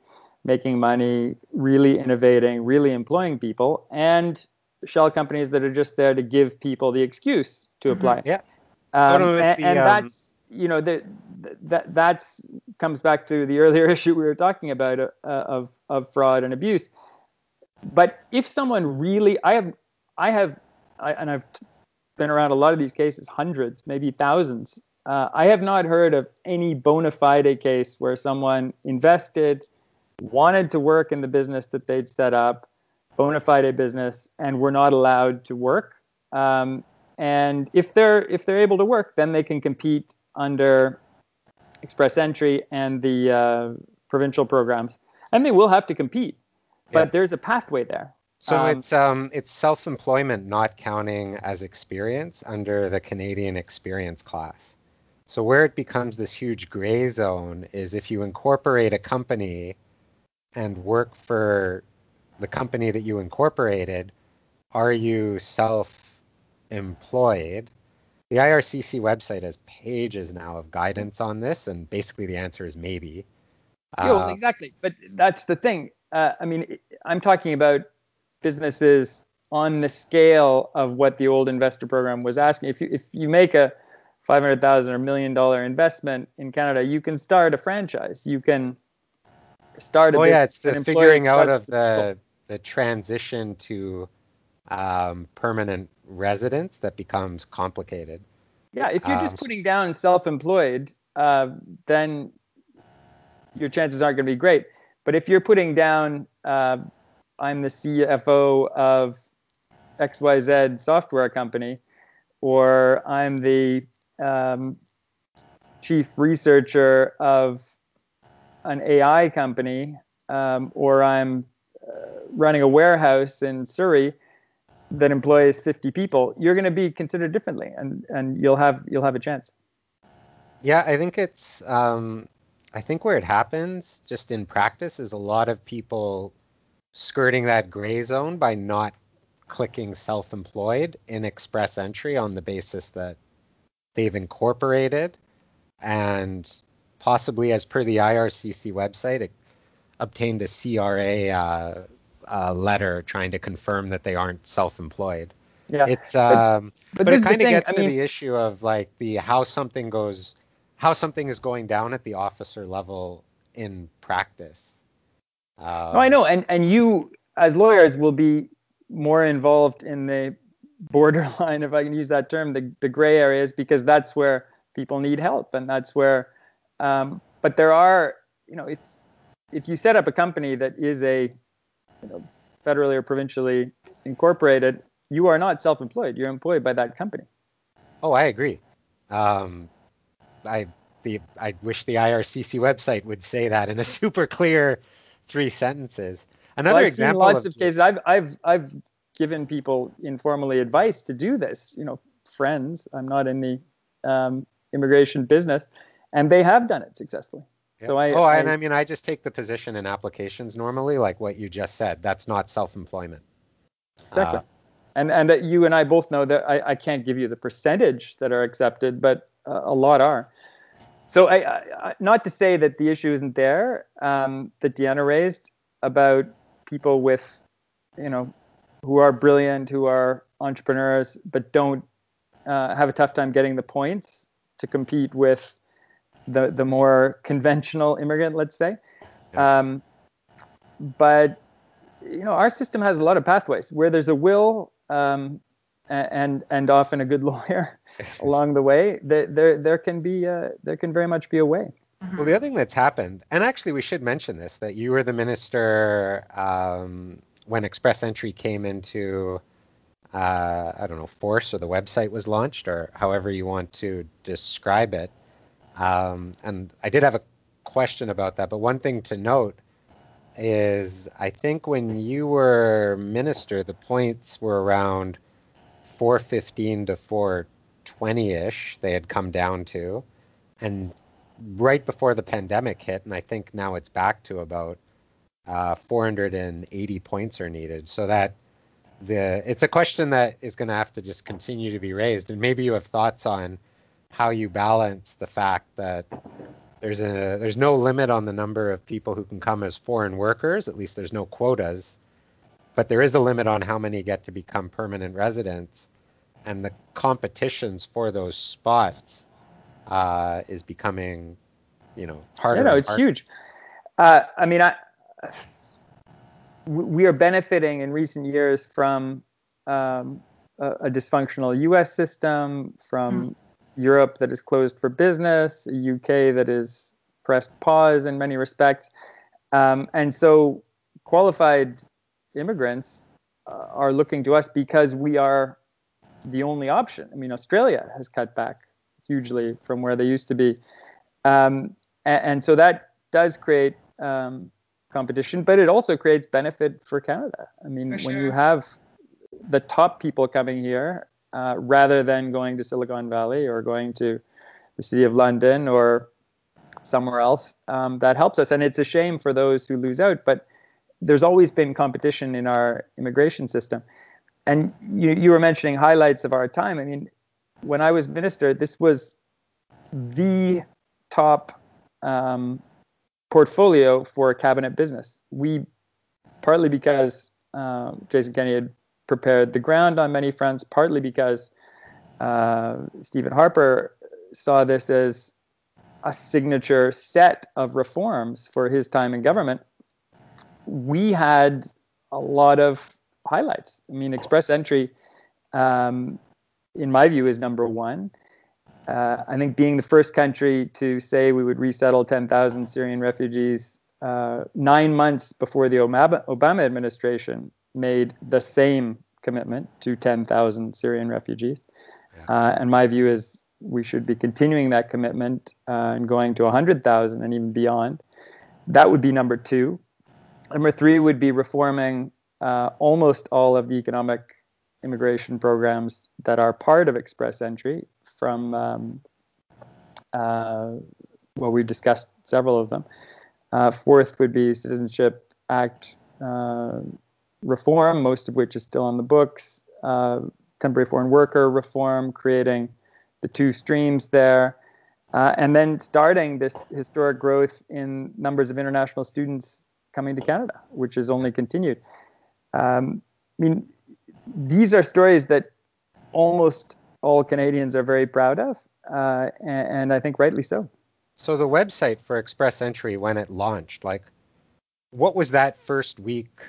making money, really innovating, really employing people, and shell companies that are just there to give people the excuse to apply. Mm-hmm. Yeah. Um, oh, no, and the, and um... that's, you know, that that that's comes back to the earlier issue we were talking about uh, of of fraud and abuse. But if someone really, I have, I have, I, and I've been around a lot of these cases, hundreds, maybe thousands. Uh, I have not heard of any bona fide case where someone invested, wanted to work in the business that they'd set up, bona fide business, and were not allowed to work. Um, and if they're if they're able to work, then they can compete under Express Entry and the uh, provincial programs, and they will have to compete. But yeah. There's a pathway there. So um, it's um it's self-employment not counting as experience under the Canadian experience class. So where it becomes this huge gray zone is if you incorporate a company and work for the company that you incorporated, are you self-employed? The I R C C website has pages now of guidance on this, and basically the answer is maybe. Yeah, well, exactly. But that's the thing. Uh, I mean, I'm talking about businesses on the scale of what the old investor program was asking. If you if you make a five hundred thousand dollars or one million dollars investment in Canada, you can start a franchise. You can start a oh, business. Oh, yeah, it's the figuring out of the, the transition to um, permanent residence that becomes complicated. Yeah, if you're um, just putting down self-employed, uh, then your chances aren't going to be great. But if you're putting down, uh, I'm the C F O of X Y Z software company, or I'm the um, chief researcher of an A I company, um, or I'm uh, running a warehouse in Surrey that employs fifty people, you're going to be considered differently, and, and you'll have you'll have a chance. Yeah, I think it's. Um... I think where it happens just in practice is a lot of people skirting that gray zone by not clicking self-employed in Express Entry on the basis that they've incorporated, and possibly, as per the I R C C website, it obtained a C R A uh, uh, letter trying to confirm that they aren't self-employed. Yeah. It's um, but, but, but it kind of gets I to mean, the issue of like the how something goes. How something is going down at the officer level in practice. Um, no, I know, and and you as lawyers will be more involved in the borderline, if I can use that term, the the gray areas, because that's where people need help, and that's where. Um, but there are, you know, if if you set up a company that is a, you know, federally or provincially incorporated, you are not self-employed. You're employed by that company. Oh, I agree. Um, I the I wish the I R C C website would say that in a super clear three sentences. Another well, I've example seen lots of, of cases I've I've I've given people informally advice to do this, you know, friends. I'm not in the um, immigration business, and they have done it successfully. Yeah. So I Oh, I, and I mean I just take the position in applications normally like what you just said. That's not self-employment. Exactly. Uh, and and uh, you and I both know that I, I can't give you the percentage that are accepted, but Uh, a lot are. So I, I, I, not to say that the issue isn't there, um, that Diana raised about people with, you know, who are brilliant, who are entrepreneurs, but don't uh, have a tough time getting the points to compete with the, the more conventional immigrant, let's say. Um, but, you know, our system has a lot of pathways where there's a will um, and, and often a good lawyer. Along the way, there there, there can be uh, there can very much be a way. Well, the other thing that's happened, and actually we should mention this, that you were the minister um, when Express Entry came into uh, I don't know force, or the website was launched, or however you want to describe it. Um, and I did have a question about that, but one thing to note is I think when you were minister, the points were around four fifteen to four. twenty-ish they had come down to, and right before the pandemic hit, and I think now it's back to about uh, four hundred eighty points are needed. So that the it's a question that is going to have to just continue to be raised, and maybe you have thoughts on how you balance the fact that There's a there's no limit on the number of people who can come as foreign workers. At least there's no quotas, but there is a limit on how many get to become permanent residents, and the competitions for those spots uh, is becoming, you know, harder. No, no, it's harder. Huge. Uh, I mean, I we are benefiting in recent years from um, a, a dysfunctional U S system, from mm. Europe that is closed for business, U K that is pressed pause in many respects, um, and so qualified immigrants uh, are looking to us because we are the only option. I mean, Australia has cut back hugely from where they used to be. Um, and, and so that does create um, competition, but it also creates benefit for Canada. I mean, for sure. When you have the top people coming here, uh, rather than going to Silicon Valley or going to the city of London or somewhere else, um, that helps us. And it's a shame for those who lose out, but there's always been competition in our immigration system. And you, you were mentioning highlights of our time. I mean, when I was minister, this was the top um, portfolio for cabinet business. We, partly because uh, Jason Kenney had prepared the ground on many fronts, partly because uh, Stephen Harper saw this as a signature set of reforms for his time in government, we had a lot of highlights. I mean, Express Entry, um, in my view, is number one. Uh, I think being the first country to say we would resettle ten thousand Syrian refugees uh, nine months before the Obama, Obama administration made the same commitment to ten thousand Syrian refugees. Yeah. Uh, and my view is we should be continuing that commitment uh, and going to one hundred thousand and even beyond. That would be number two. Number three would be reforming Uh, almost all of the economic immigration programs that are part of Express Entry from, um, uh, well, we've discussed several of them. Uh, fourth would be Citizenship Act uh, reform, most of which is still on the books. Uh, temporary foreign worker reform, creating the two streams there. Uh, and then starting this historic growth in numbers of international students coming to Canada, which has only continued. Um, I mean, these are stories that almost all Canadians are very proud of, uh, and, and I think rightly so. So the website for Express Entry, when it launched, like, what was that first week?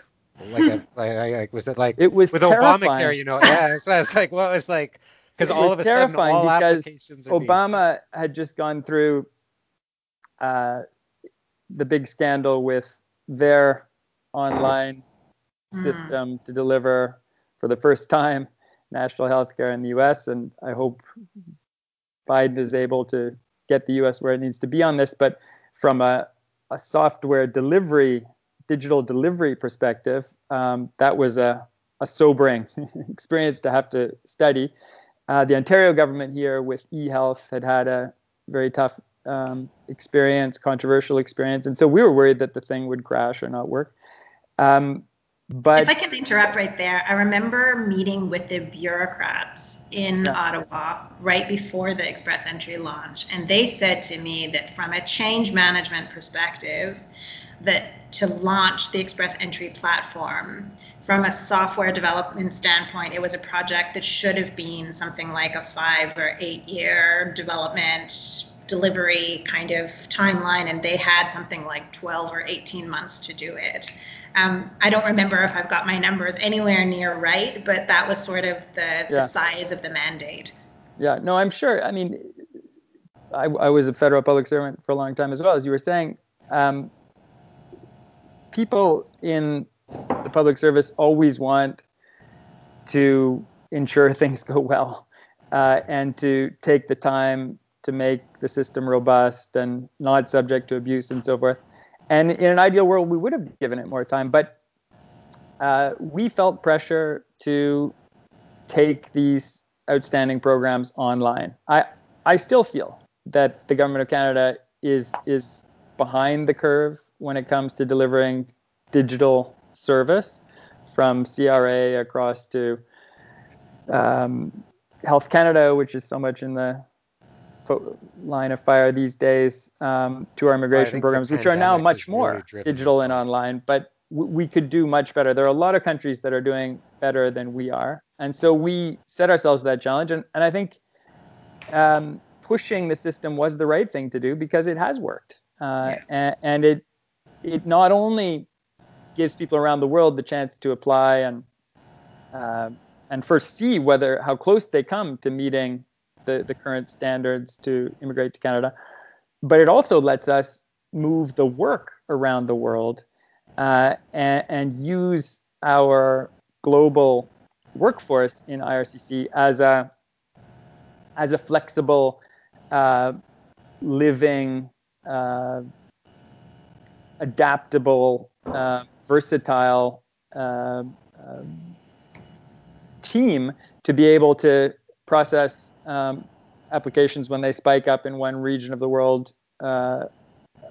Like, a, like, like was it like it was with terrifying. Obamacare? You know, yeah. So I was like, well, it's like because all of a sudden all applications are Obama being had just gone through uh, the big scandal with their online system to deliver for the first time national health care in the U S, and I hope Biden is able to get the U S where it needs to be on this, but from a, a software delivery, digital delivery perspective, um, that was a, a sobering experience to have to study. Uh, the Ontario government here with eHealth had had a very tough um, experience, controversial experience, and so we were worried that the thing would crash or not work. Um, But if I can interrupt right there, I remember meeting with the bureaucrats in yeah. Ottawa right before the Express Entry launch, and they said to me that from a change management perspective, that to launch the Express Entry platform, from a software development standpoint, it was a project that should have been something like a five or eight year development delivery kind of timeline, and they had something like twelve or eighteen months to do it. Um, I don't remember if I've got my numbers anywhere near right, but that was sort of the, yeah. the size of the mandate. Yeah, no, I'm sure. I mean, I, I was a federal public servant for a long time as well, as you were saying. Um, people in the public service always want to ensure things go well uh, and to take the time to make the system robust and not subject to abuse and so forth. And in an ideal world, we would have given it more time, but uh, we felt pressure to take these outstanding programs online. I I still feel that the government of Canada is is behind the curve when it comes to delivering digital service, from C R A across to um, Health Canada, which is so much in the line of fire these days um, to our immigration programs, which are now much more digital and online, but w- we could do much better. There are a lot of countries that are doing better than we are. And so we set ourselves that challenge. And, and I think um, pushing the system was the right thing to do because it has worked. Uh, yeah. and, and it it not only gives people around the world the chance to apply and uh, and first see whether how close they come to meeting The, the current standards to immigrate to Canada, but it also lets us move the work around the world uh, and, and use our global workforce in I R C C as a as a flexible uh, living uh, adaptable uh, versatile uh, um, team to be able to process Um, applications when they spike up in one region of the world uh,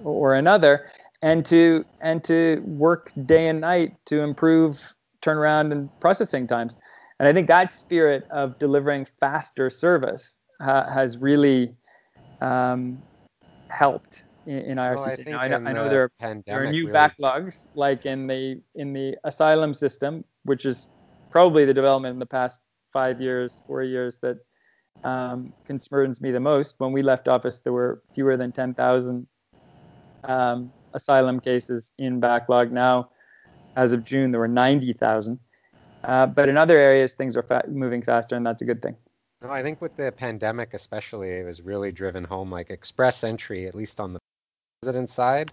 or another, and to and to work day and night to improve turnaround and processing times. And I think that spirit of delivering faster service ha- has really um, helped in, in I R C C. Well, I, think now, I, know, in I know there are, there are new really... backlogs, like in the in the asylum system, which is probably the development in the past five years, four years that Um, concerns me the most. When we left office, there were fewer than ten thousand um, asylum cases in backlog. Now, as of June, there were ninety thousand. Uh, but in other areas, things are fa- moving faster, and that's a good thing. No, I think with the pandemic especially, it was really driven home. Like Express Entry, at least on the president side,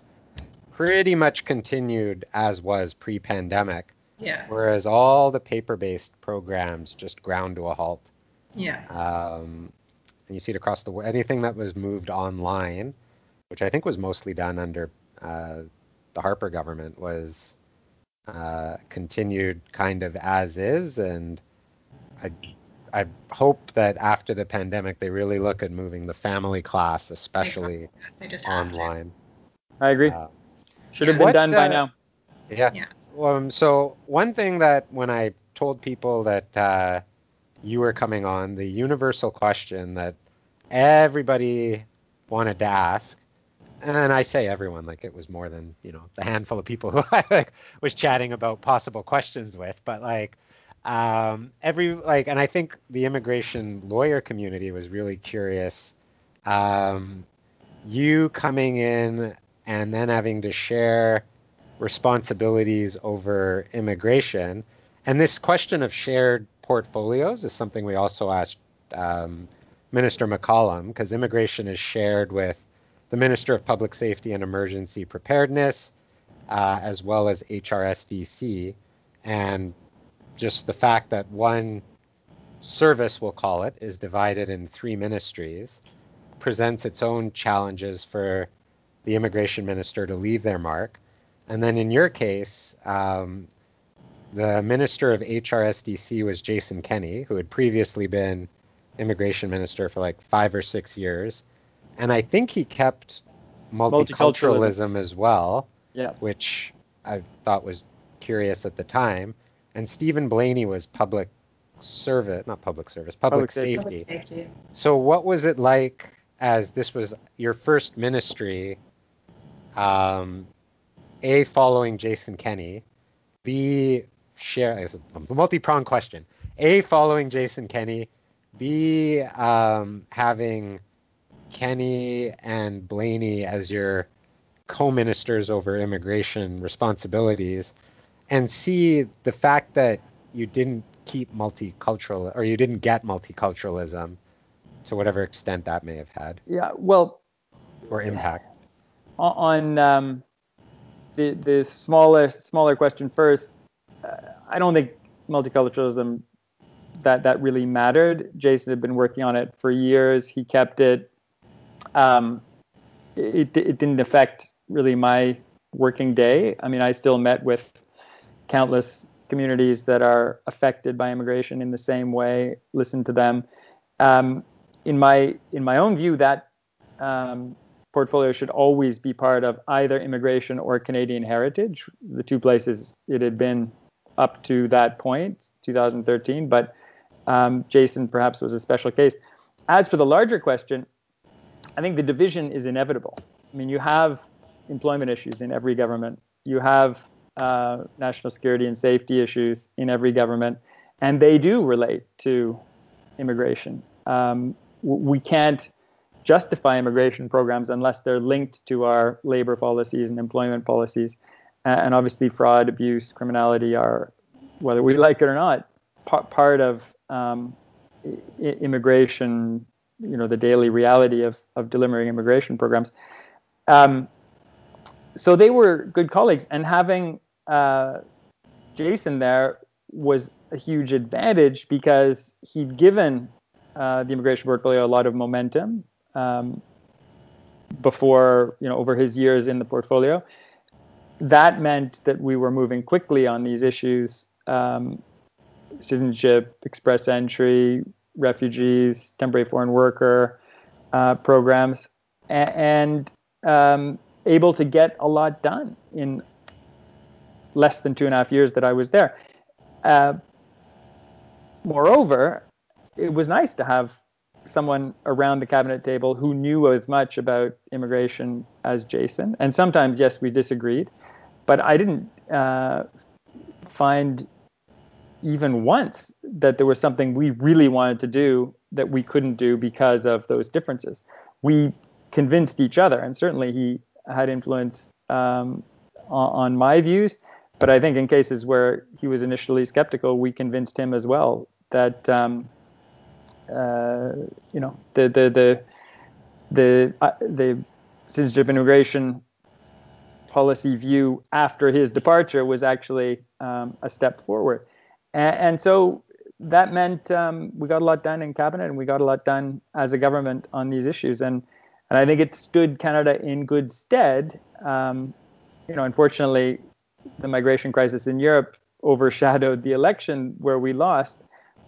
pretty much continued as was pre-pandemic. Yeah. Whereas all the paper-based programs just ground to a halt. Yeah. Um, and you see it across the world. Anything that was moved online, which I think was mostly done under uh, the Harper government, was uh, continued kind of as is. And I, I hope that after the pandemic, they really look at moving the family class, especially they just online. I agree. Uh, Should yeah. have been what, done by uh, now. Yeah. yeah. Um, so one thing that when I told people that... Uh, you were coming on, the universal question that everybody wanted to ask, and I say everyone, like it was more than, you know, the handful of people who I like, was chatting about possible questions with, but like um, every, like, and I think the immigration lawyer community was really curious. Um, you coming in and then having to share responsibilities over immigration, and this question of shared portfolios is something we also asked um, Minister McCallum, because immigration is shared with the Minister of Public Safety and Emergency Preparedness, uh, as well as H R S D C. And just the fact that one service, we'll call it, is divided in three ministries presents its own challenges for the immigration minister to leave their mark. And then in your case, um, the Minister of H R S D C was Jason Kenney, who had previously been immigration minister for like five or six years. And I think he kept multiculturalism, multiculturalism. as well, yeah. which I thought was curious at the time. And Stephen Blaney was public service, not public service, public, public safety. Public safety. So what was it like, as this was your first ministry, um, A, following Jason Kenney, B, share a multi-pronged question. A, following Jason Kenney. B, um, having Kenney and Blaney as your co-ministers over immigration responsibilities. And C, the fact that you didn't keep multicultural, or you didn't get multiculturalism to whatever extent that may have had. Yeah, well. Or impact. On... Um... The, the smaller smaller question first, uh, I don't think multiculturalism, that, that really mattered. Jason had been working on it for years. He kept it. Um, it, it didn't affect really my working day. I mean, I still met with countless communities that are affected by immigration in the same way, listened to them. Um, in my in my own view, that... Um, portfolio should always be part of either immigration or Canadian heritage, the two places it had been up to that point, two thousand thirteen. But um, Jason perhaps was a special case. As for the larger question, I think the division is inevitable. I mean, you have employment issues in every government. You have uh, national security and safety issues in every government, and they do relate to immigration. Um, we can't justify immigration programs unless they're linked to our labor policies and employment policies. And obviously fraud, abuse, criminality are, whether we like it or not, part of um, immigration, you know, the daily reality of, of delivering immigration programs. Um, so they were good colleagues, and having uh, Jason there was a huge advantage because he'd given uh, the immigration portfolio a lot of momentum um, before, you know, over his years in the portfolio. That meant that we were moving quickly on these issues, um, citizenship, express entry, refugees, temporary foreign worker uh, programs, and um, able to get a lot done in less than two and a half years that I was there. Uh, moreover, it was nice to have someone around the cabinet table who knew as much about immigration as Jason. And sometimes, yes, we disagreed. But I didn't uh, find even once that there was something we really wanted to do that we couldn't do because of those differences. We convinced each other, and certainly he had influence um, on my views. But I think in cases where he was initially skeptical, we convinced him as well that um, uh, you know the the the the, uh, the citizenship immigration policy view after his departure was actually um, a step forward. And, and so that meant um, we got a lot done in cabinet, and we got a lot done as a government on these issues. And, and I think it stood Canada in good stead. Um, you know, unfortunately, the migration crisis in Europe overshadowed the election where we lost,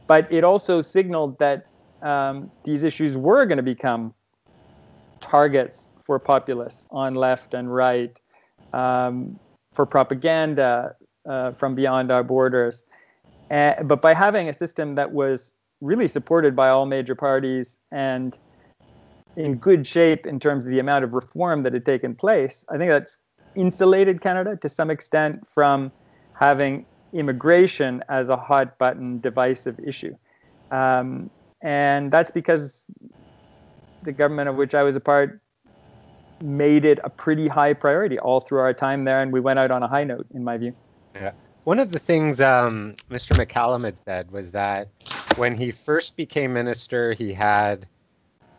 but it also signaled that um, these issues were going to become targets for populists on left and right, Um, for propaganda uh, from beyond our borders. Uh, but by having a system that was really supported by all major parties and in good shape in terms of the amount of reform that had taken place, I think that's insulated Canada to some extent from having immigration as a hot button divisive issue. Um, and that's because the government of which I was a part made it a pretty high priority all through our time there, and we went out on a high note, in my view. Yeah. One of the things um, Mister McCallum had said was that when he first became minister, he had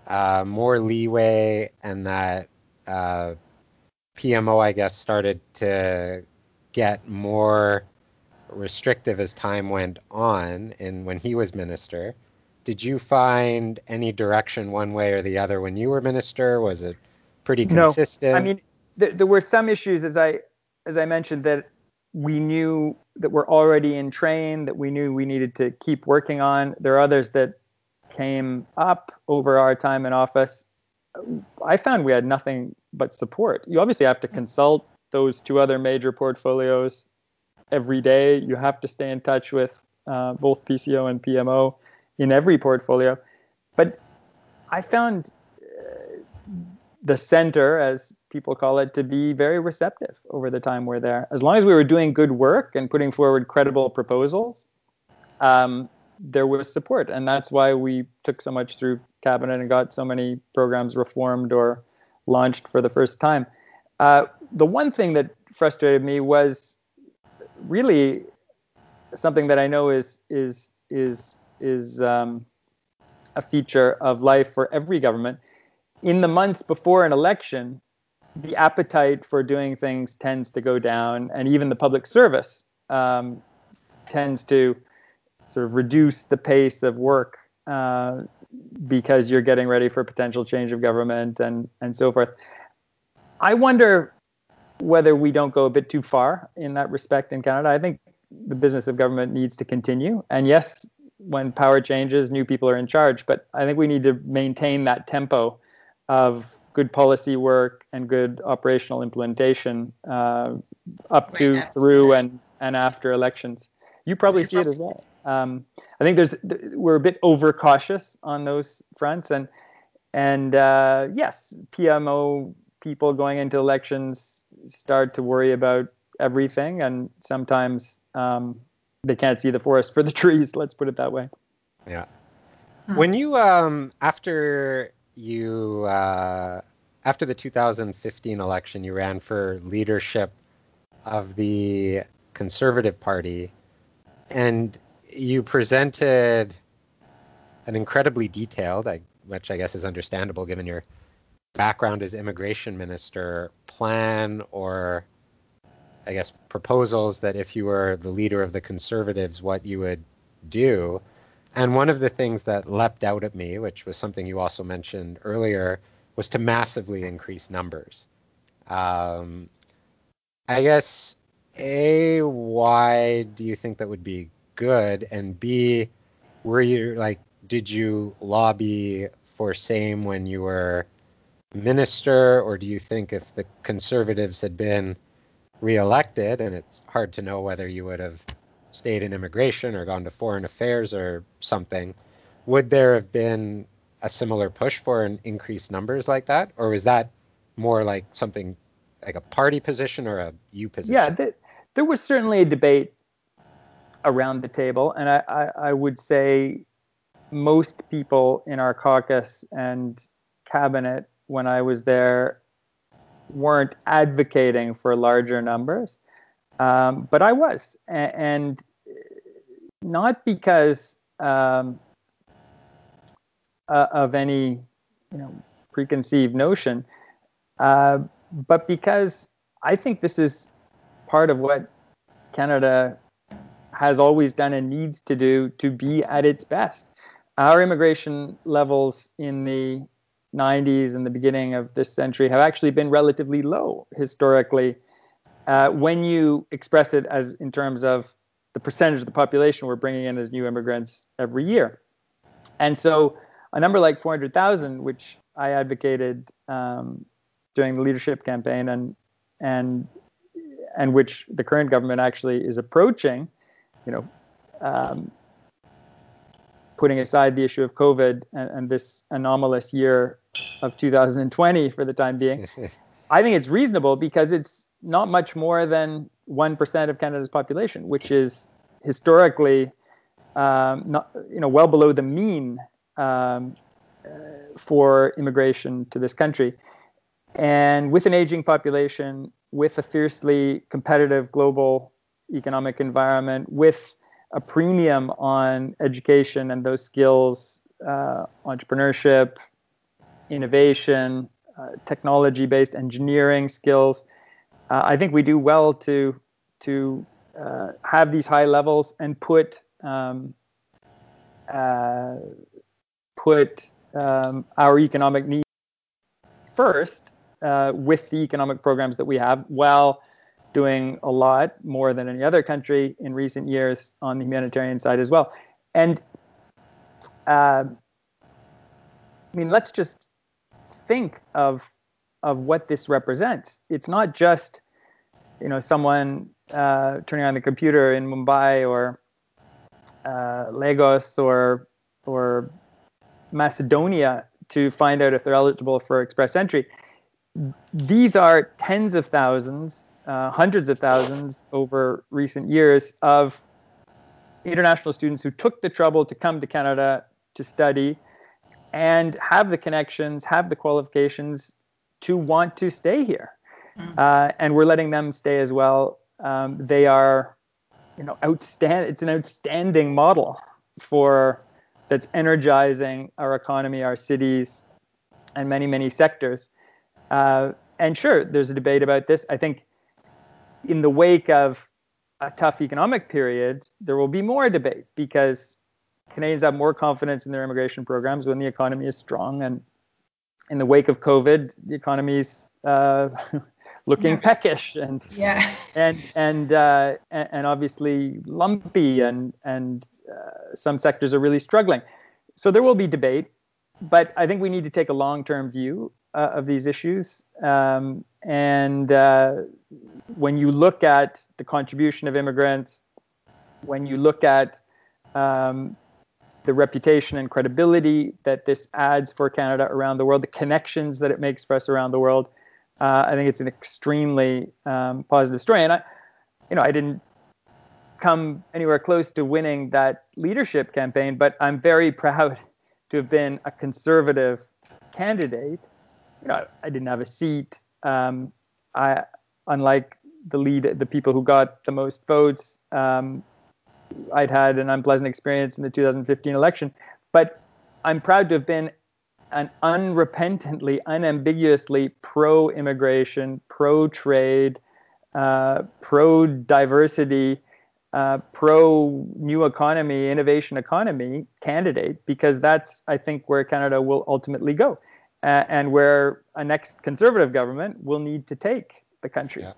uh, more leeway, and that uh, P M O, I guess, started to get more restrictive as time went on, and when he was minister. Did you find any direction one way or the other when you were minister? Was it pretty consistent? No, I mean, th- there were some issues, as I as I mentioned, that we knew that were already in train, that we knew we needed to keep working on. There are others that came up over our time in office. I found we had nothing but support. You obviously have to consult those two other major portfolios every day. You have to stay in touch with uh, both P C O and P M O in every portfolio. But I found the center, as people call it, to be very receptive over the time we're there. As long as we were doing good work and putting forward credible proposals, um, there was support. And that's why we took so much through cabinet and got so many programs reformed or launched for the first time. Uh, the one thing that frustrated me was really something that I know is is is is um, a feature of life for every government. In the months before an election, the appetite for doing things tends to go down, and even the public service um, tends to sort of reduce the pace of work uh, because you're getting ready for potential change of government and, and so forth. I wonder whether we don't go a bit too far in that respect in Canada. I think the business of government needs to continue. And yes, when power changes, new people are in charge, but I think we need to maintain that tempo of good policy work and good operational implementation uh, up to, right, through, and, and after elections. You probably see it as well. Um, I think there's we're a bit overcautious on those fronts, and And uh, yes, P M O people going into elections start to worry about everything, and sometimes um, they can't see the forest for the trees. Let's put it that way. Yeah. When you um, after you uh, after the two thousand fifteen election, you ran for leadership of the Conservative Party, and you presented an incredibly detailed, I, which I guess is understandable given your background as immigration minister, plan or I guess proposals that if you were the leader of the Conservatives, what you would do. And one of the things that leapt out at me, which was something you also mentioned earlier, was to massively increase numbers. Um, I guess, A, why do you think that would be good? And B, were you like, did you lobby for same when you were minister? Or do you think if the Conservatives had been reelected, and it's hard to know whether you would have stayed in immigration or gone to foreign affairs or something, would there have been a similar push for an increased numbers like that? Or was that more like something like a party position or a you position? Yeah, th- there was certainly a debate around the table. And I, I, I would say most people in our caucus and cabinet when I was there weren't advocating for larger numbers. Um, but I was, and, and not because um, uh, of any, you know, preconceived notion, uh, but because I think this is part of what Canada has always done and needs to do to be at its best. Our immigration levels in the nineties and the beginning of this century have actually been relatively low historically. Uh, when you express it as in terms of the percentage of the population we're bringing in as new immigrants every year. And so a number like four hundred thousand, which I advocated um, during the leadership campaign and and and which the current government actually is approaching, you know, um, putting aside the issue of COVID and, and this anomalous year of two thousand twenty for the time being, I think it's reasonable because it's not much more than one percent of Canada's population, which is historically um, not, you know, well below the mean um, uh, for immigration to this country. And with an aging population, with a fiercely competitive global economic environment, with a premium on education and those skills, uh, entrepreneurship, innovation, uh, technology-based engineering skills, Uh, I think we do well to to uh, have these high levels and put um, uh, put um, our economic needs first uh, with the economic programs that we have, while doing a lot more than any other country in recent years on the humanitarian side as well. And uh, I mean, let's just think of. of what this represents. It's not just, you know, someone uh, turning on the computer in Mumbai or uh, Lagos or or Macedonia to find out if they're eligible for Express Entry. These are tens of thousands, uh, hundreds of thousands over recent years of international students who took the trouble to come to Canada to study and have the connections, have the qualifications, to want to stay here. Uh, and we're letting them stay as well. Um, they are, you know, outstanding. It's an outstanding model for that's energizing our economy, our cities, and many, many sectors. Uh, and sure, there's a debate about this. I think in the wake of a tough economic period, there will be more debate because Canadians have more confidence in their immigration programs when the economy is strong, and in the wake of COVID, the economy's uh, looking yes. peckish and yeah. and and uh, and obviously lumpy, and and uh, some sectors are really struggling. So there will be debate, but I think we need to take a long-term view uh, of these issues. Um, and uh, when you look at the contribution of immigrants, when you look at um, the reputation and credibility that this adds for Canada around the world, the connections that it makes for us around the world. Uh, I think it's an extremely um, positive story. And I, you know, I didn't come anywhere close to winning that leadership campaign, but I'm very proud to have been a conservative candidate. You know, I didn't have a seat. Um, I, unlike the lead, the people who got the most votes, um, I'd had an unpleasant experience in the two thousand fifteen election, but I'm proud to have been an unrepentantly, unambiguously pro-immigration, pro-trade, uh, pro-diversity, uh, pro-new economy, innovation economy candidate, because that's, I think, where Canada will ultimately go, uh, and where a next Conservative government will need to take the country. Yeah.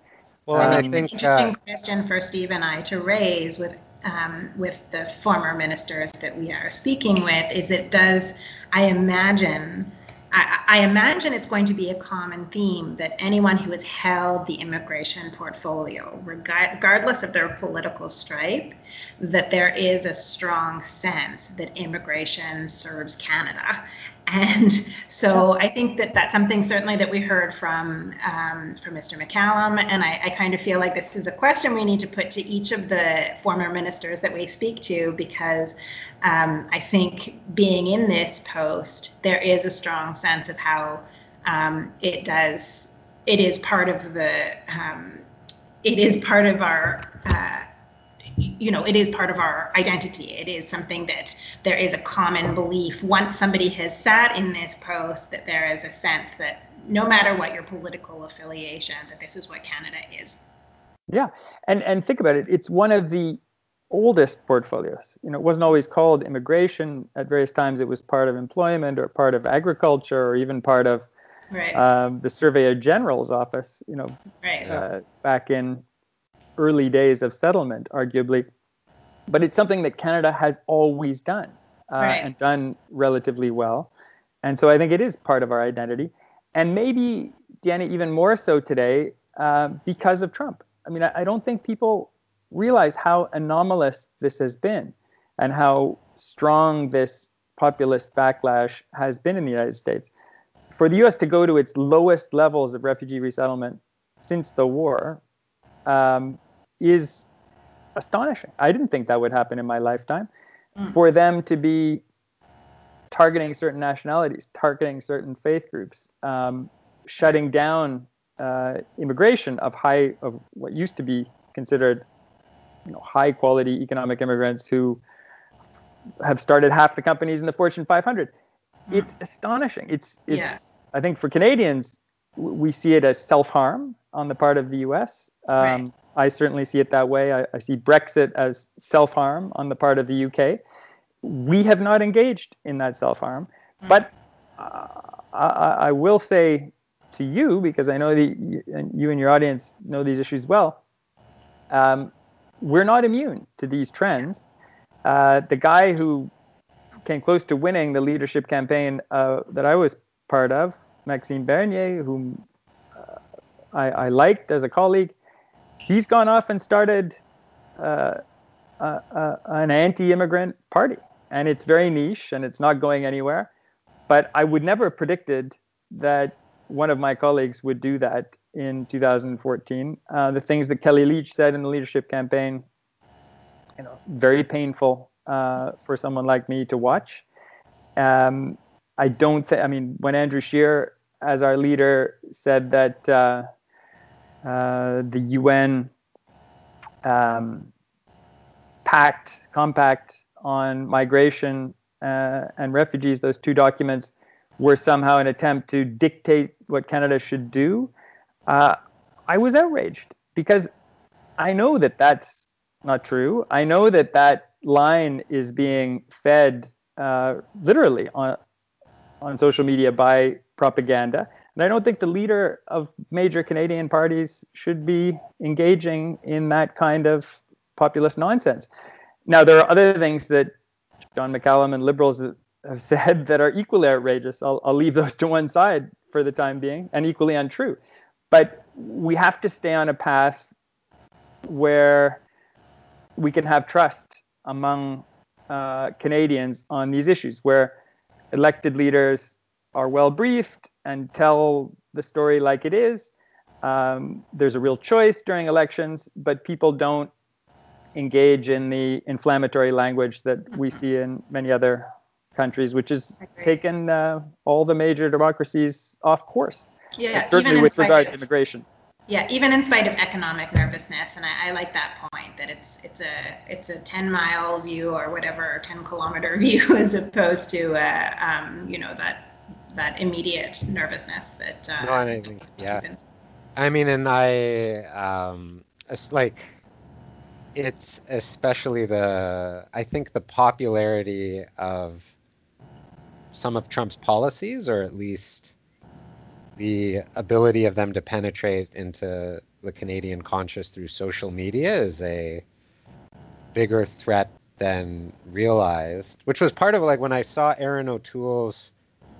Well, um, I think it's an interesting uh, question for Steve and I to raise with Um, with the former ministers that we are speaking with, is it does, I imagine, I, I imagine it's going to be a common theme that anyone who has held the immigration portfolio, regardless of their political stripe, that there is a strong sense that immigration serves Canada. And so I think that that's something certainly that we heard from um, from Mister McCallum, and I, I kind of feel like this is a question we need to put to each of the former ministers that we speak to, because um, I think being in this post, there is a strong sense of how um, it does, it is part of the, um, it is part of our, uh, you know, it is part of our identity. It is something that there is a common belief. Once somebody has sat in this post, that there is a sense that no matter what your political affiliation, that this is what Canada is. Yeah. And and think about it. It's one of the oldest portfolios. You know, it wasn't always called immigration. At various times, it was part of employment or part of agriculture or even part of right. um, the Surveyor General's office, you know, right. uh, back in early days of settlement, arguably, but it's something that Canada has always done uh, right. and done relatively well. And so I think it is part of our identity. And maybe, Diana, even more so today uh, because of Trump. I mean, I, I don't think people realize how anomalous this has been and how strong this populist backlash has been in the United States. For the U S to go to its lowest levels of refugee resettlement since the war, Um, is astonishing. I didn't think that would happen in my lifetime. Mm. For them to be targeting certain nationalities, targeting certain faith groups, um, shutting down uh, immigration of high of what used to be considered, you know, high quality economic immigrants who f- have started half the companies in the Fortune five hundred. Mm. It's astonishing. It's it's. Yeah. I think for Canadians, w- we see it as self-harm on the part of the U S. Um, right. I certainly see it that way. I, I see Brexit as self-harm on the part of the U K. We have not engaged in that self-harm. Mm. But uh, I, I will say to you, because I know that you and, you and your audience know these issues well, um, we're not immune to these trends. Uh, the guy who came close to winning the leadership campaign uh, that I was part of, Maxime Bernier, whom uh, I, I liked as a colleague, he's gone off and started uh, uh, uh, an anti-immigrant party, and it's very niche and it's not going anywhere. But I would never have predicted that one of my colleagues would do that in two thousand fourteen. Uh, the things that Kelly Leach said in the leadership campaign, you know, very painful uh, for someone like me to watch. Um, I don't think. I mean, when Andrew Scheer, as our leader, said that. Uh, Uh, the U N um, pact, compact on migration uh, and refugees, those two documents were somehow an attempt to dictate what Canada should do. Uh, I was outraged because I know that that's not true. I know that that line is being fed uh, literally on, on social media by propaganda. And I don't think the leader of major Canadian parties should be engaging in that kind of populist nonsense. Now, there are other things that John McCallum and Liberals have said that are equally outrageous. I'll, I'll leave those to one side for the time being, and equally untrue. But we have to stay on a path where we can have trust among uh, Canadians on these issues, where elected leaders are well briefed and tell the story like it is. Um, there's a real choice during elections, but people don't engage in the inflammatory language that we see in many other countries, which has taken uh, all the major democracies off course, yeah, certainly with regard to immigration. Yeah, even in spite of economic nervousness, and I, I like that point that it's it's a it's a ten mile view or whatever, ten kilometer view, as opposed to uh, um, you know that that immediate nervousness that. Uh, Not even, yeah, I mean, and I um, it's like it's especially the I think the popularity of some of Trump's policies, or at least the ability of them to penetrate into the Canadian conscious through social media, is a bigger threat than realized, which was part of, like, when I saw Aaron O'Toole's,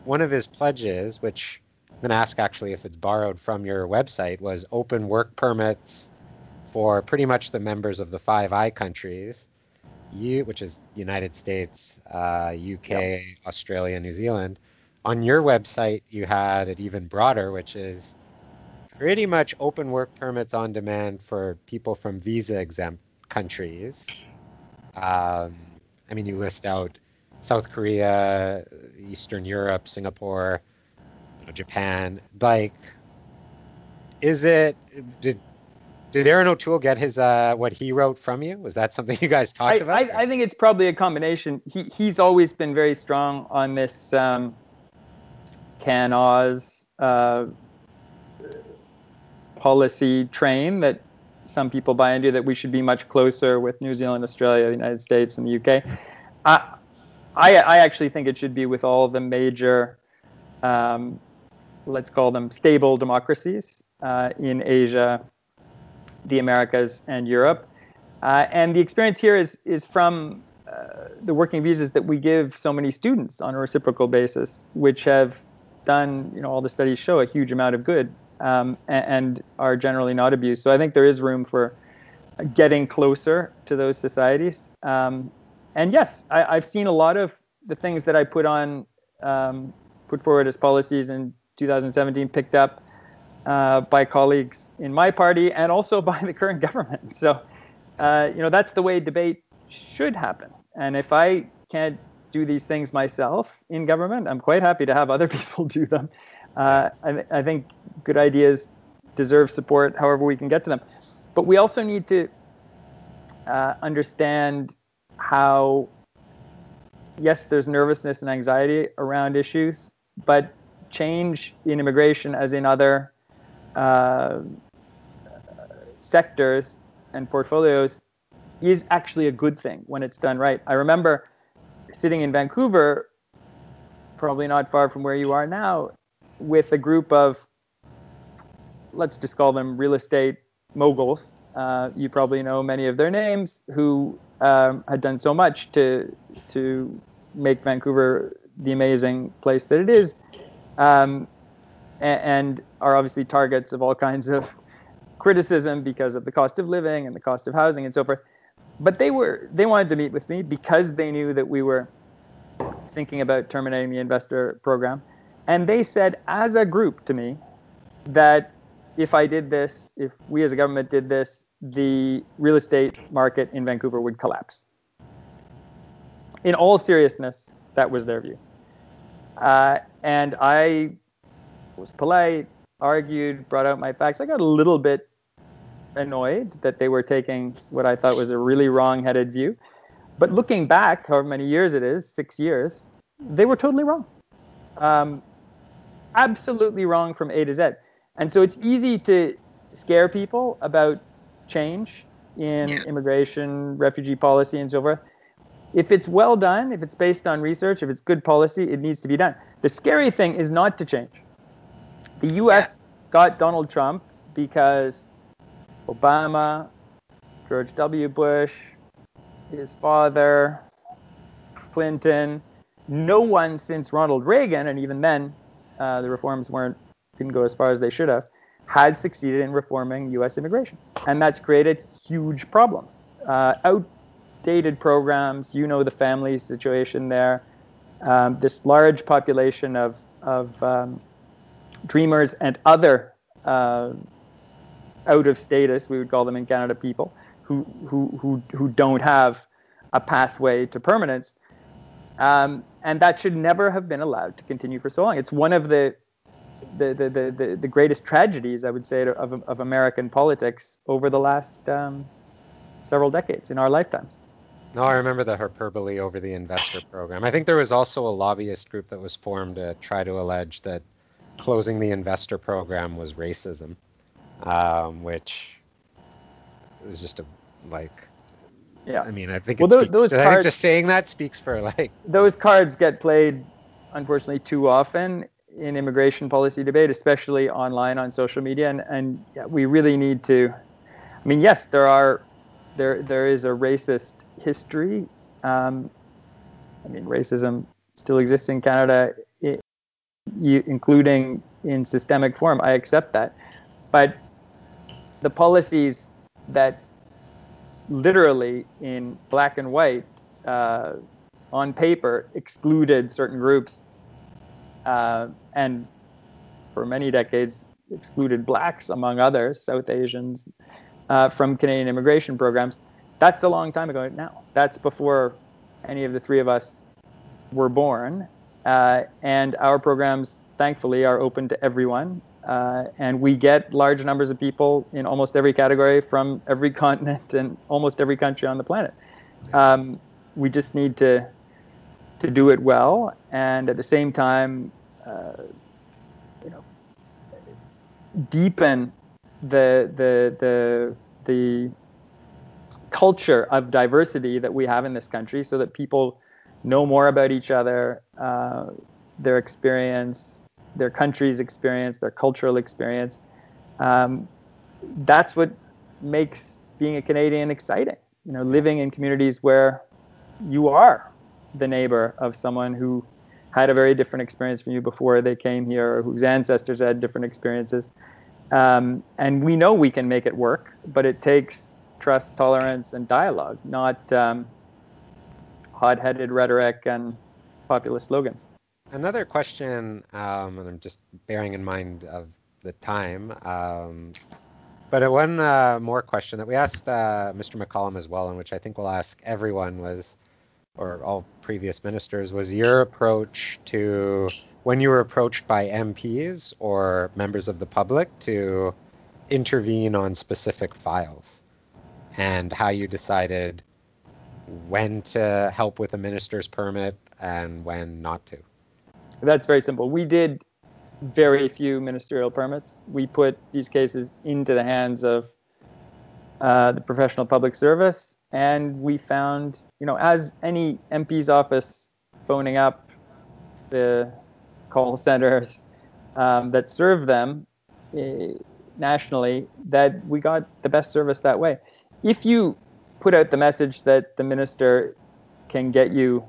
one of his pledges, which I'm going to ask actually if it's borrowed from your website, was open work permits for pretty much the members of the Five I countries, which is United States, uh, U K, yep, Australia, New Zealand. On your website, you had it even broader, which is pretty much open work permits on demand for people from visa-exempt countries. Um, I mean, you list out South Korea, Eastern Europe, Singapore, you know, Japan. Like, is it, did did Aaron O'Toole get his, uh, what he wrote from you? Was that something you guys talked I, about? I, I think it's probably a combination. He He's always been very strong on this um, Can-Oz uh, policy train that some people buy into, that we should be much closer with New Zealand, Australia, the United States, and the U K. I, I, I actually think it should be with all the major, um, let's call them stable democracies uh, in Asia, the Americas, and Europe. Uh, and the experience here is, is from uh, the working visas that we give so many students on a reciprocal basis, which have done, you know, all the studies show a huge amount of good, um, and, and are generally not abused. So I think there is room for getting closer to those societies. Um, and yes, I, I've seen a lot of the things that I put on, um, put forward as policies in two thousand seventeen, picked up uh, by colleagues in my party and also by the current government. So, uh, you know, that's the way debate should happen. And if I can't do these things myself in government, I'm quite happy to have other people do them. Uh, I, th- I think good ideas deserve support however we can get to them. But we also need to uh, understand how, yes, there's nervousness and anxiety around issues, but change in immigration, as in other uh, sectors and portfolios, is actually a good thing when it's done right. I remember sitting in Vancouver, probably not far from where you are now, with a group of, let's just call them real estate moguls. Uh, you probably know many of their names, who um, had done so much to to make Vancouver the amazing place that it is, um, and, and are obviously targets of all kinds of criticism because of the cost of living and the cost of housing and so forth. But they were they wanted to meet with me because they knew that we were thinking about terminating the investor program. And they said as a group to me that if I did this, if we as a government did this, the real estate market in Vancouver would collapse. In all seriousness, that was their view. Uh, and I was polite, argued, brought out my facts. I got a little bit annoyed that they were taking what I thought was a really wrong-headed view. But looking back, however many years it is, six years, they were totally wrong. Um, absolutely wrong from A to Z. And so it's easy to scare people about change in yeah. immigration, refugee policy, and so forth. If it's well done, if it's based on research, if it's good policy, it needs to be done. The scary thing is not to change. The U S yeah. got Donald Trump because Obama, George W. Bush, his father, Clinton, no one since Ronald Reagan, and even then uh, the reforms weren't didn't go as far as they should have, has succeeded in reforming U S immigration. And that's created huge problems. Uh, out outdated programs. You know the family situation there. Um, this large population of of um, dreamers and other uh, out of status, we would call them in Canada, people who who who, who don't have a pathway to permanence, um, and that should never have been allowed to continue for so long. It's one of the the the the, the greatest tragedies, I would say, of of American politics over the last um, several decades in our lifetimes. No, I remember the hyperbole over the investor program. I think there was also a lobbyist group that was formed to try to allege that closing the investor program was racism, um, which was just a, like, yeah. I mean, I think, well, it those, speaks, those cards, I think just saying that speaks for, like... Those cards get played, unfortunately, too often in immigration policy debate, especially online on social media, and, and we really need to... I mean, yes, there are... There, there is a racist history. Um, I mean, racism still exists in Canada, it, you, including in systemic form. I accept that. But the policies that literally in black and white, uh, on paper, excluded certain groups, uh, and for many decades excluded blacks, among others, South Asians, Uh, from Canadian immigration programs, that's a long time ago now. That's before any of the three of us were born. Uh, and our programs, thankfully, are open to everyone. Uh, and we get large numbers of people in almost every category from every continent and almost every country on the planet. Um, we just need to to do it well. And at the same time, uh, you know, deepen The, the the the culture of diversity that we have in this country, so that people know more about each other, uh, their experience, their country's experience, their cultural experience. Um, that's what makes being a Canadian exciting. You know, living in communities where you are the neighbor of someone who had a very different experience from you before they came here, or whose ancestors had different experiences. Um, and we know we can make it work, but it takes trust, tolerance, and dialogue, not um, hot-headed rhetoric and populist slogans. Another question, um, and I'm just bearing in mind of the time, um, but one uh, more question that we asked uh, Mister McCallum as well, and which I think we'll ask everyone was, or all previous ministers, was your approach to... when you were approached by M Ps or members of the public to intervene on specific files, and how you decided when to help with a minister's permit and when not to. That's very simple. We did very few ministerial permits. We put these cases into the hands of uh, the professional public service, and we found, you know, as any M P's office phoning up the call centers um, that serve them uh, nationally, that we got the best service that way. If you put out the message that the minister can get you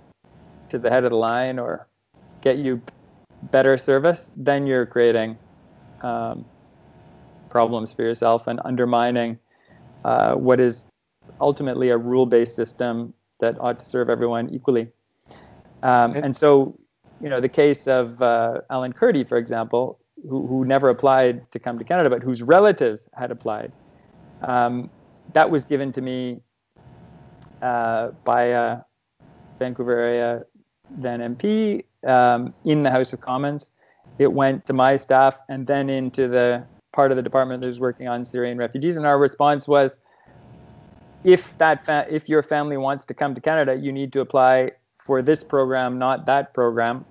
to the head of the line or get you better service, then you're creating um, problems for yourself and undermining uh, what is ultimately a rule-based system that ought to serve everyone equally. Um, and so, you know, the case of uh, Alan Kurdi, for example, who, who never applied to come to Canada, but whose relatives had applied. Um, that was given to me uh, by a Vancouver area then M P um, in the House of Commons. It went to my staff and then into the part of the department that was working on Syrian refugees. And our response was, if that fa- if your family wants to come to Canada, you need to apply for this program, not that program.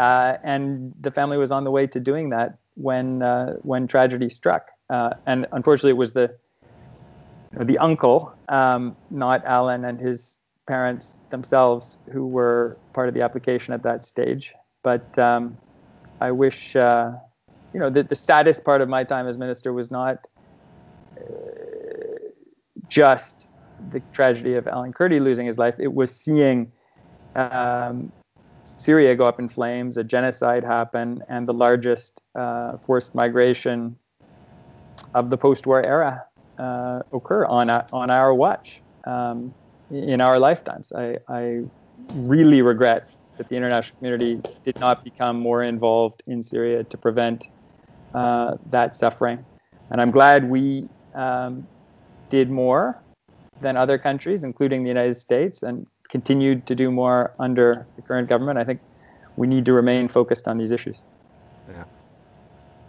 Uh, and the family was on the way to doing that when uh, when tragedy struck. Uh, and unfortunately, it was the the uncle, um, not Alan and his parents themselves, who were part of the application at that stage. But um, I wish, uh, you know, the, the saddest part of my time as minister was not uh, just the tragedy of Alan Kurdi losing his life. It was seeing Um, Syria go up in flames, a genocide happen, and the largest uh, forced migration of the post-war era uh, occur on, a, on our watch. Um, in our lifetimes. I, I really regret that the international community did not become more involved in Syria to prevent uh, that suffering. And I'm glad we um, did more than other countries, including the United States, and continued to do more under the current government. I think we need to remain focused on these issues. Yeah.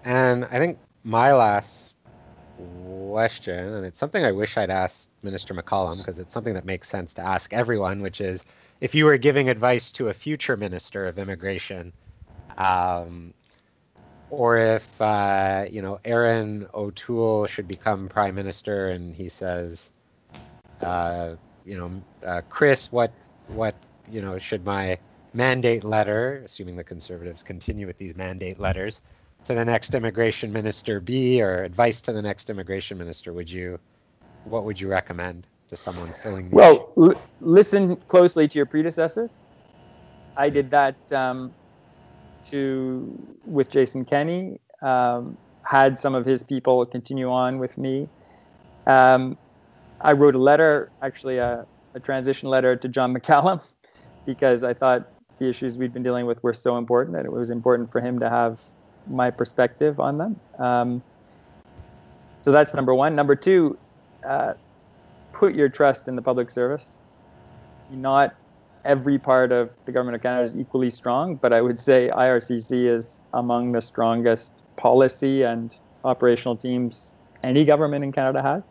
And I think my last question, and it's something I wish I'd asked Minister McCallum, because it's something that makes sense to ask everyone, which is, if you were giving advice to a future minister of immigration, um, or if, uh, you know, Aaron O'Toole should become prime minister and he says, uh, you know, uh, Chris, what, what, you know, should my mandate letter, assuming the Conservatives continue with these mandate letters, to the next immigration minister be, or advice to the next immigration minister, would you, what would you recommend to someone filling the Well, l- listen closely to your predecessors. I did that um, to with Jason Kenney, um, had some of his people continue on with me. Um, I wrote a letter, actually a, a transition letter to John McCallum, because I thought the issues we'd been dealing with were so important that it was important for him to have my perspective on them. Um, so that's number one. Number two, uh, put your trust in the public service. Not every part of the Government of Canada is equally strong, but I would say I R C C is among the strongest policy and operational teams any government in Canada has.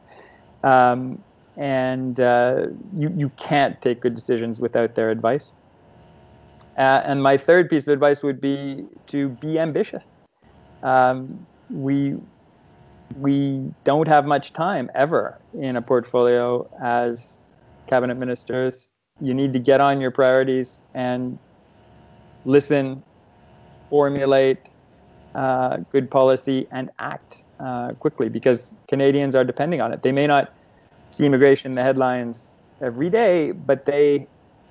Um, and uh, you, you can't take good decisions without their advice. Uh, and my third piece of advice would be to be ambitious. Um, we we don't have much time ever in a portfolio as cabinet ministers. You need to get on your priorities and listen, formulate uh, good policy, and act uh, quickly, because Canadians are depending on it. They may not see immigration in the headlines every day, but they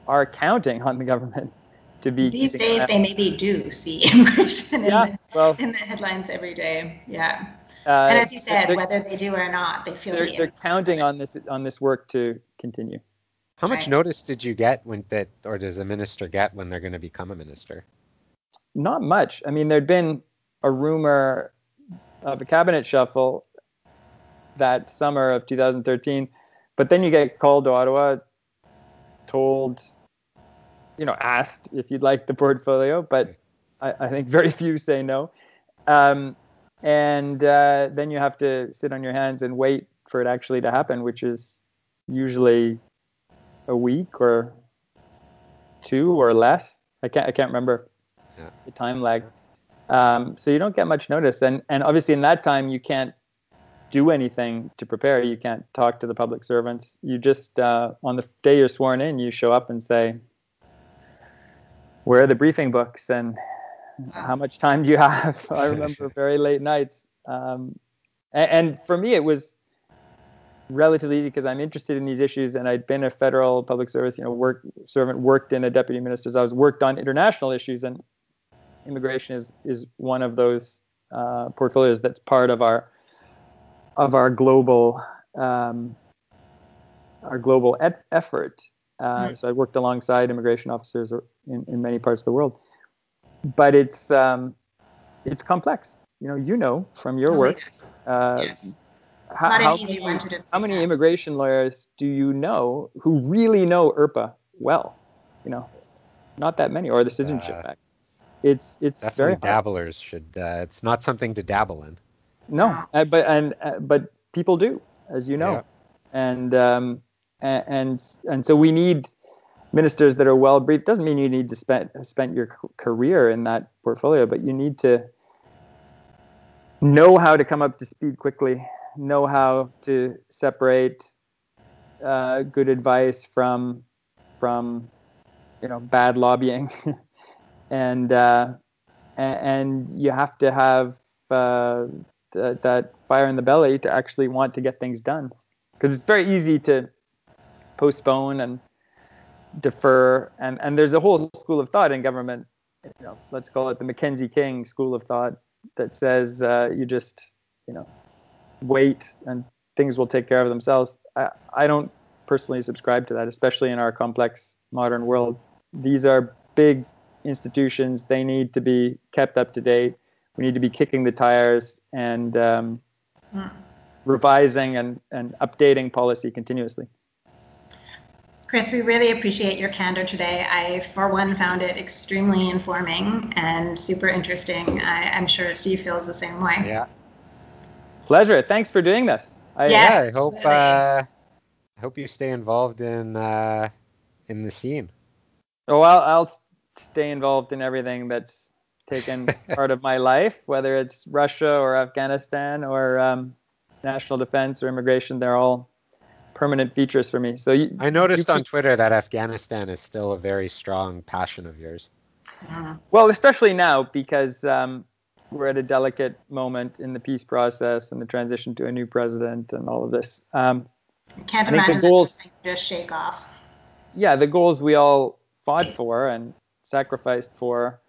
are counting on the government. To be These days, they maybe do see immigration yeah, in, the, well, in the headlines every day. Yeah, uh, and as you said, whether they do or not, they feel they're, the they're counting on this on this work to continue. How much right. notice did you get when that, or does a minister get when they're going to become a minister? Not much. I mean, there'd been a rumor of a cabinet shuffle that summer of two thousand thirteen, but then you get called to Ottawa, told. you know, asked if you'd like the portfolio, but I, I think very few say no. Um, and uh, then you have to sit on your hands and wait for it actually to happen, which is usually a week or two or less. I can't, I can't remember yeah. the time lag. Um, so you don't get much notice. And, and obviously in that time, you can't do anything to prepare. You can't talk to the public servants. You just, uh, on the day you're sworn in, you show up and say, where are the briefing books and how much time do you have? I remember very late nights. Um, and, and for me, it was relatively easy because I'm interested in these issues, and I'd been a federal public service, you know, work servant, worked in a deputy minister's office, worked on international issues, and immigration is is one of those uh, portfolios that's part of our of our global um, our global et- effort. Uh, so I worked alongside immigration officers in, in many parts of the world, but it's um, it's complex. You know, you know from your work. Uh, yes. How, Not an how, easy one to just. How many out. immigration lawyers do you know who really know I R P A well? You know, not that many, or the Citizenship uh, Act. It's it's definitely very dabblers hard. should. Uh, it's not something to dabble in. No, uh, but and uh, but people do, as you know, yeah. and. Um, And and so we need ministers that are well briefed. Doesn't mean you need to spend spend your career in that portfolio, but you need to know how to come up to speed quickly, know how to separate uh, good advice from from you know bad lobbying, and uh, and you have to have uh, th- that fire in the belly to actually want to get things done, because it's very easy to postpone and defer, and and there's a whole school of thought in government, you know, let's call it the Mackenzie King school of thought, that says uh, you just you know wait and things will take care of themselves. I, I don't personally subscribe to that, especially in our complex modern world. These are big institutions. They need to be kept up to date. We need to be kicking the tires and um, mm. revising and, and updating policy continuously. Chris, we really appreciate your candor today. I, for one, found it extremely informing and super interesting. I, I'm sure Steve feels the same way. Yeah. Pleasure. Thanks for doing this. I, yes, yeah, I hope uh, I hope you stay involved in uh, in the scene. Oh, I'll, I'll stay involved in everything that's taken part of my life, whether it's Russia or Afghanistan or um, national defense or immigration. They're all permanent features for me. So you, I noticed you, on Twitter that Afghanistan is still a very strong passion of yours. Well, especially now, because um, we're at a delicate moment in the peace process and the transition to a new president and all of this. Um, I can't I imagine the goals, that just shake off. Yeah, the goals we all fought for and sacrificed for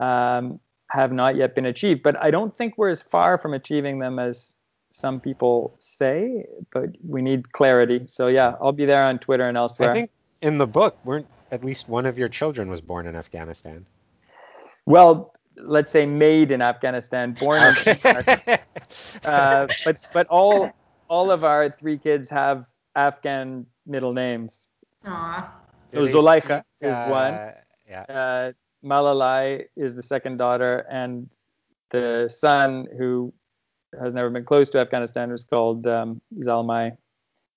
um, have not yet been achieved. But I don't think we're as far from achieving them as some people say, but we need clarity. So yeah, I'll be there on Twitter and elsewhere. I think in the book, weren't at least one of your children was born in Afghanistan? Well, let's say made in Afghanistan, born in Afghanistan. Uh, but but all all of our three kids have Afghan middle names. Aww. So Zuleika uh, is one. Yeah. Uh, Malalai is the second daughter, and the son who has never been close to Afghanistan was called um, Zalmai,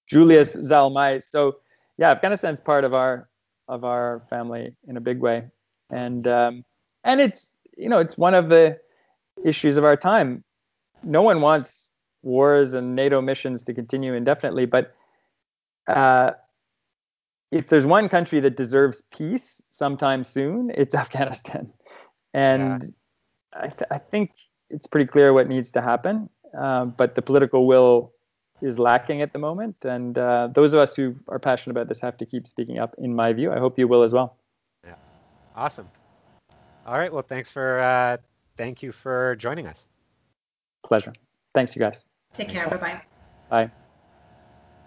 Julius Zalmai. So yeah, Afghanistan's part of our of our family in a big way, and um, and it's you know it's one of the issues of our time. No one wants wars and NATO missions to continue indefinitely, but uh, if there's one country that deserves peace sometime soon, it's Afghanistan, and yeah. I, th- I think. It's pretty clear what needs to happen, uh, but the political will is lacking at the moment. And uh, those of us who are passionate about this have to keep speaking up, in my view. I hope you will as well. Yeah. Awesome. All right. Well, thanks for, uh, thank you for joining us. Pleasure. Thanks, you guys. Take care. Bye-bye. Bye.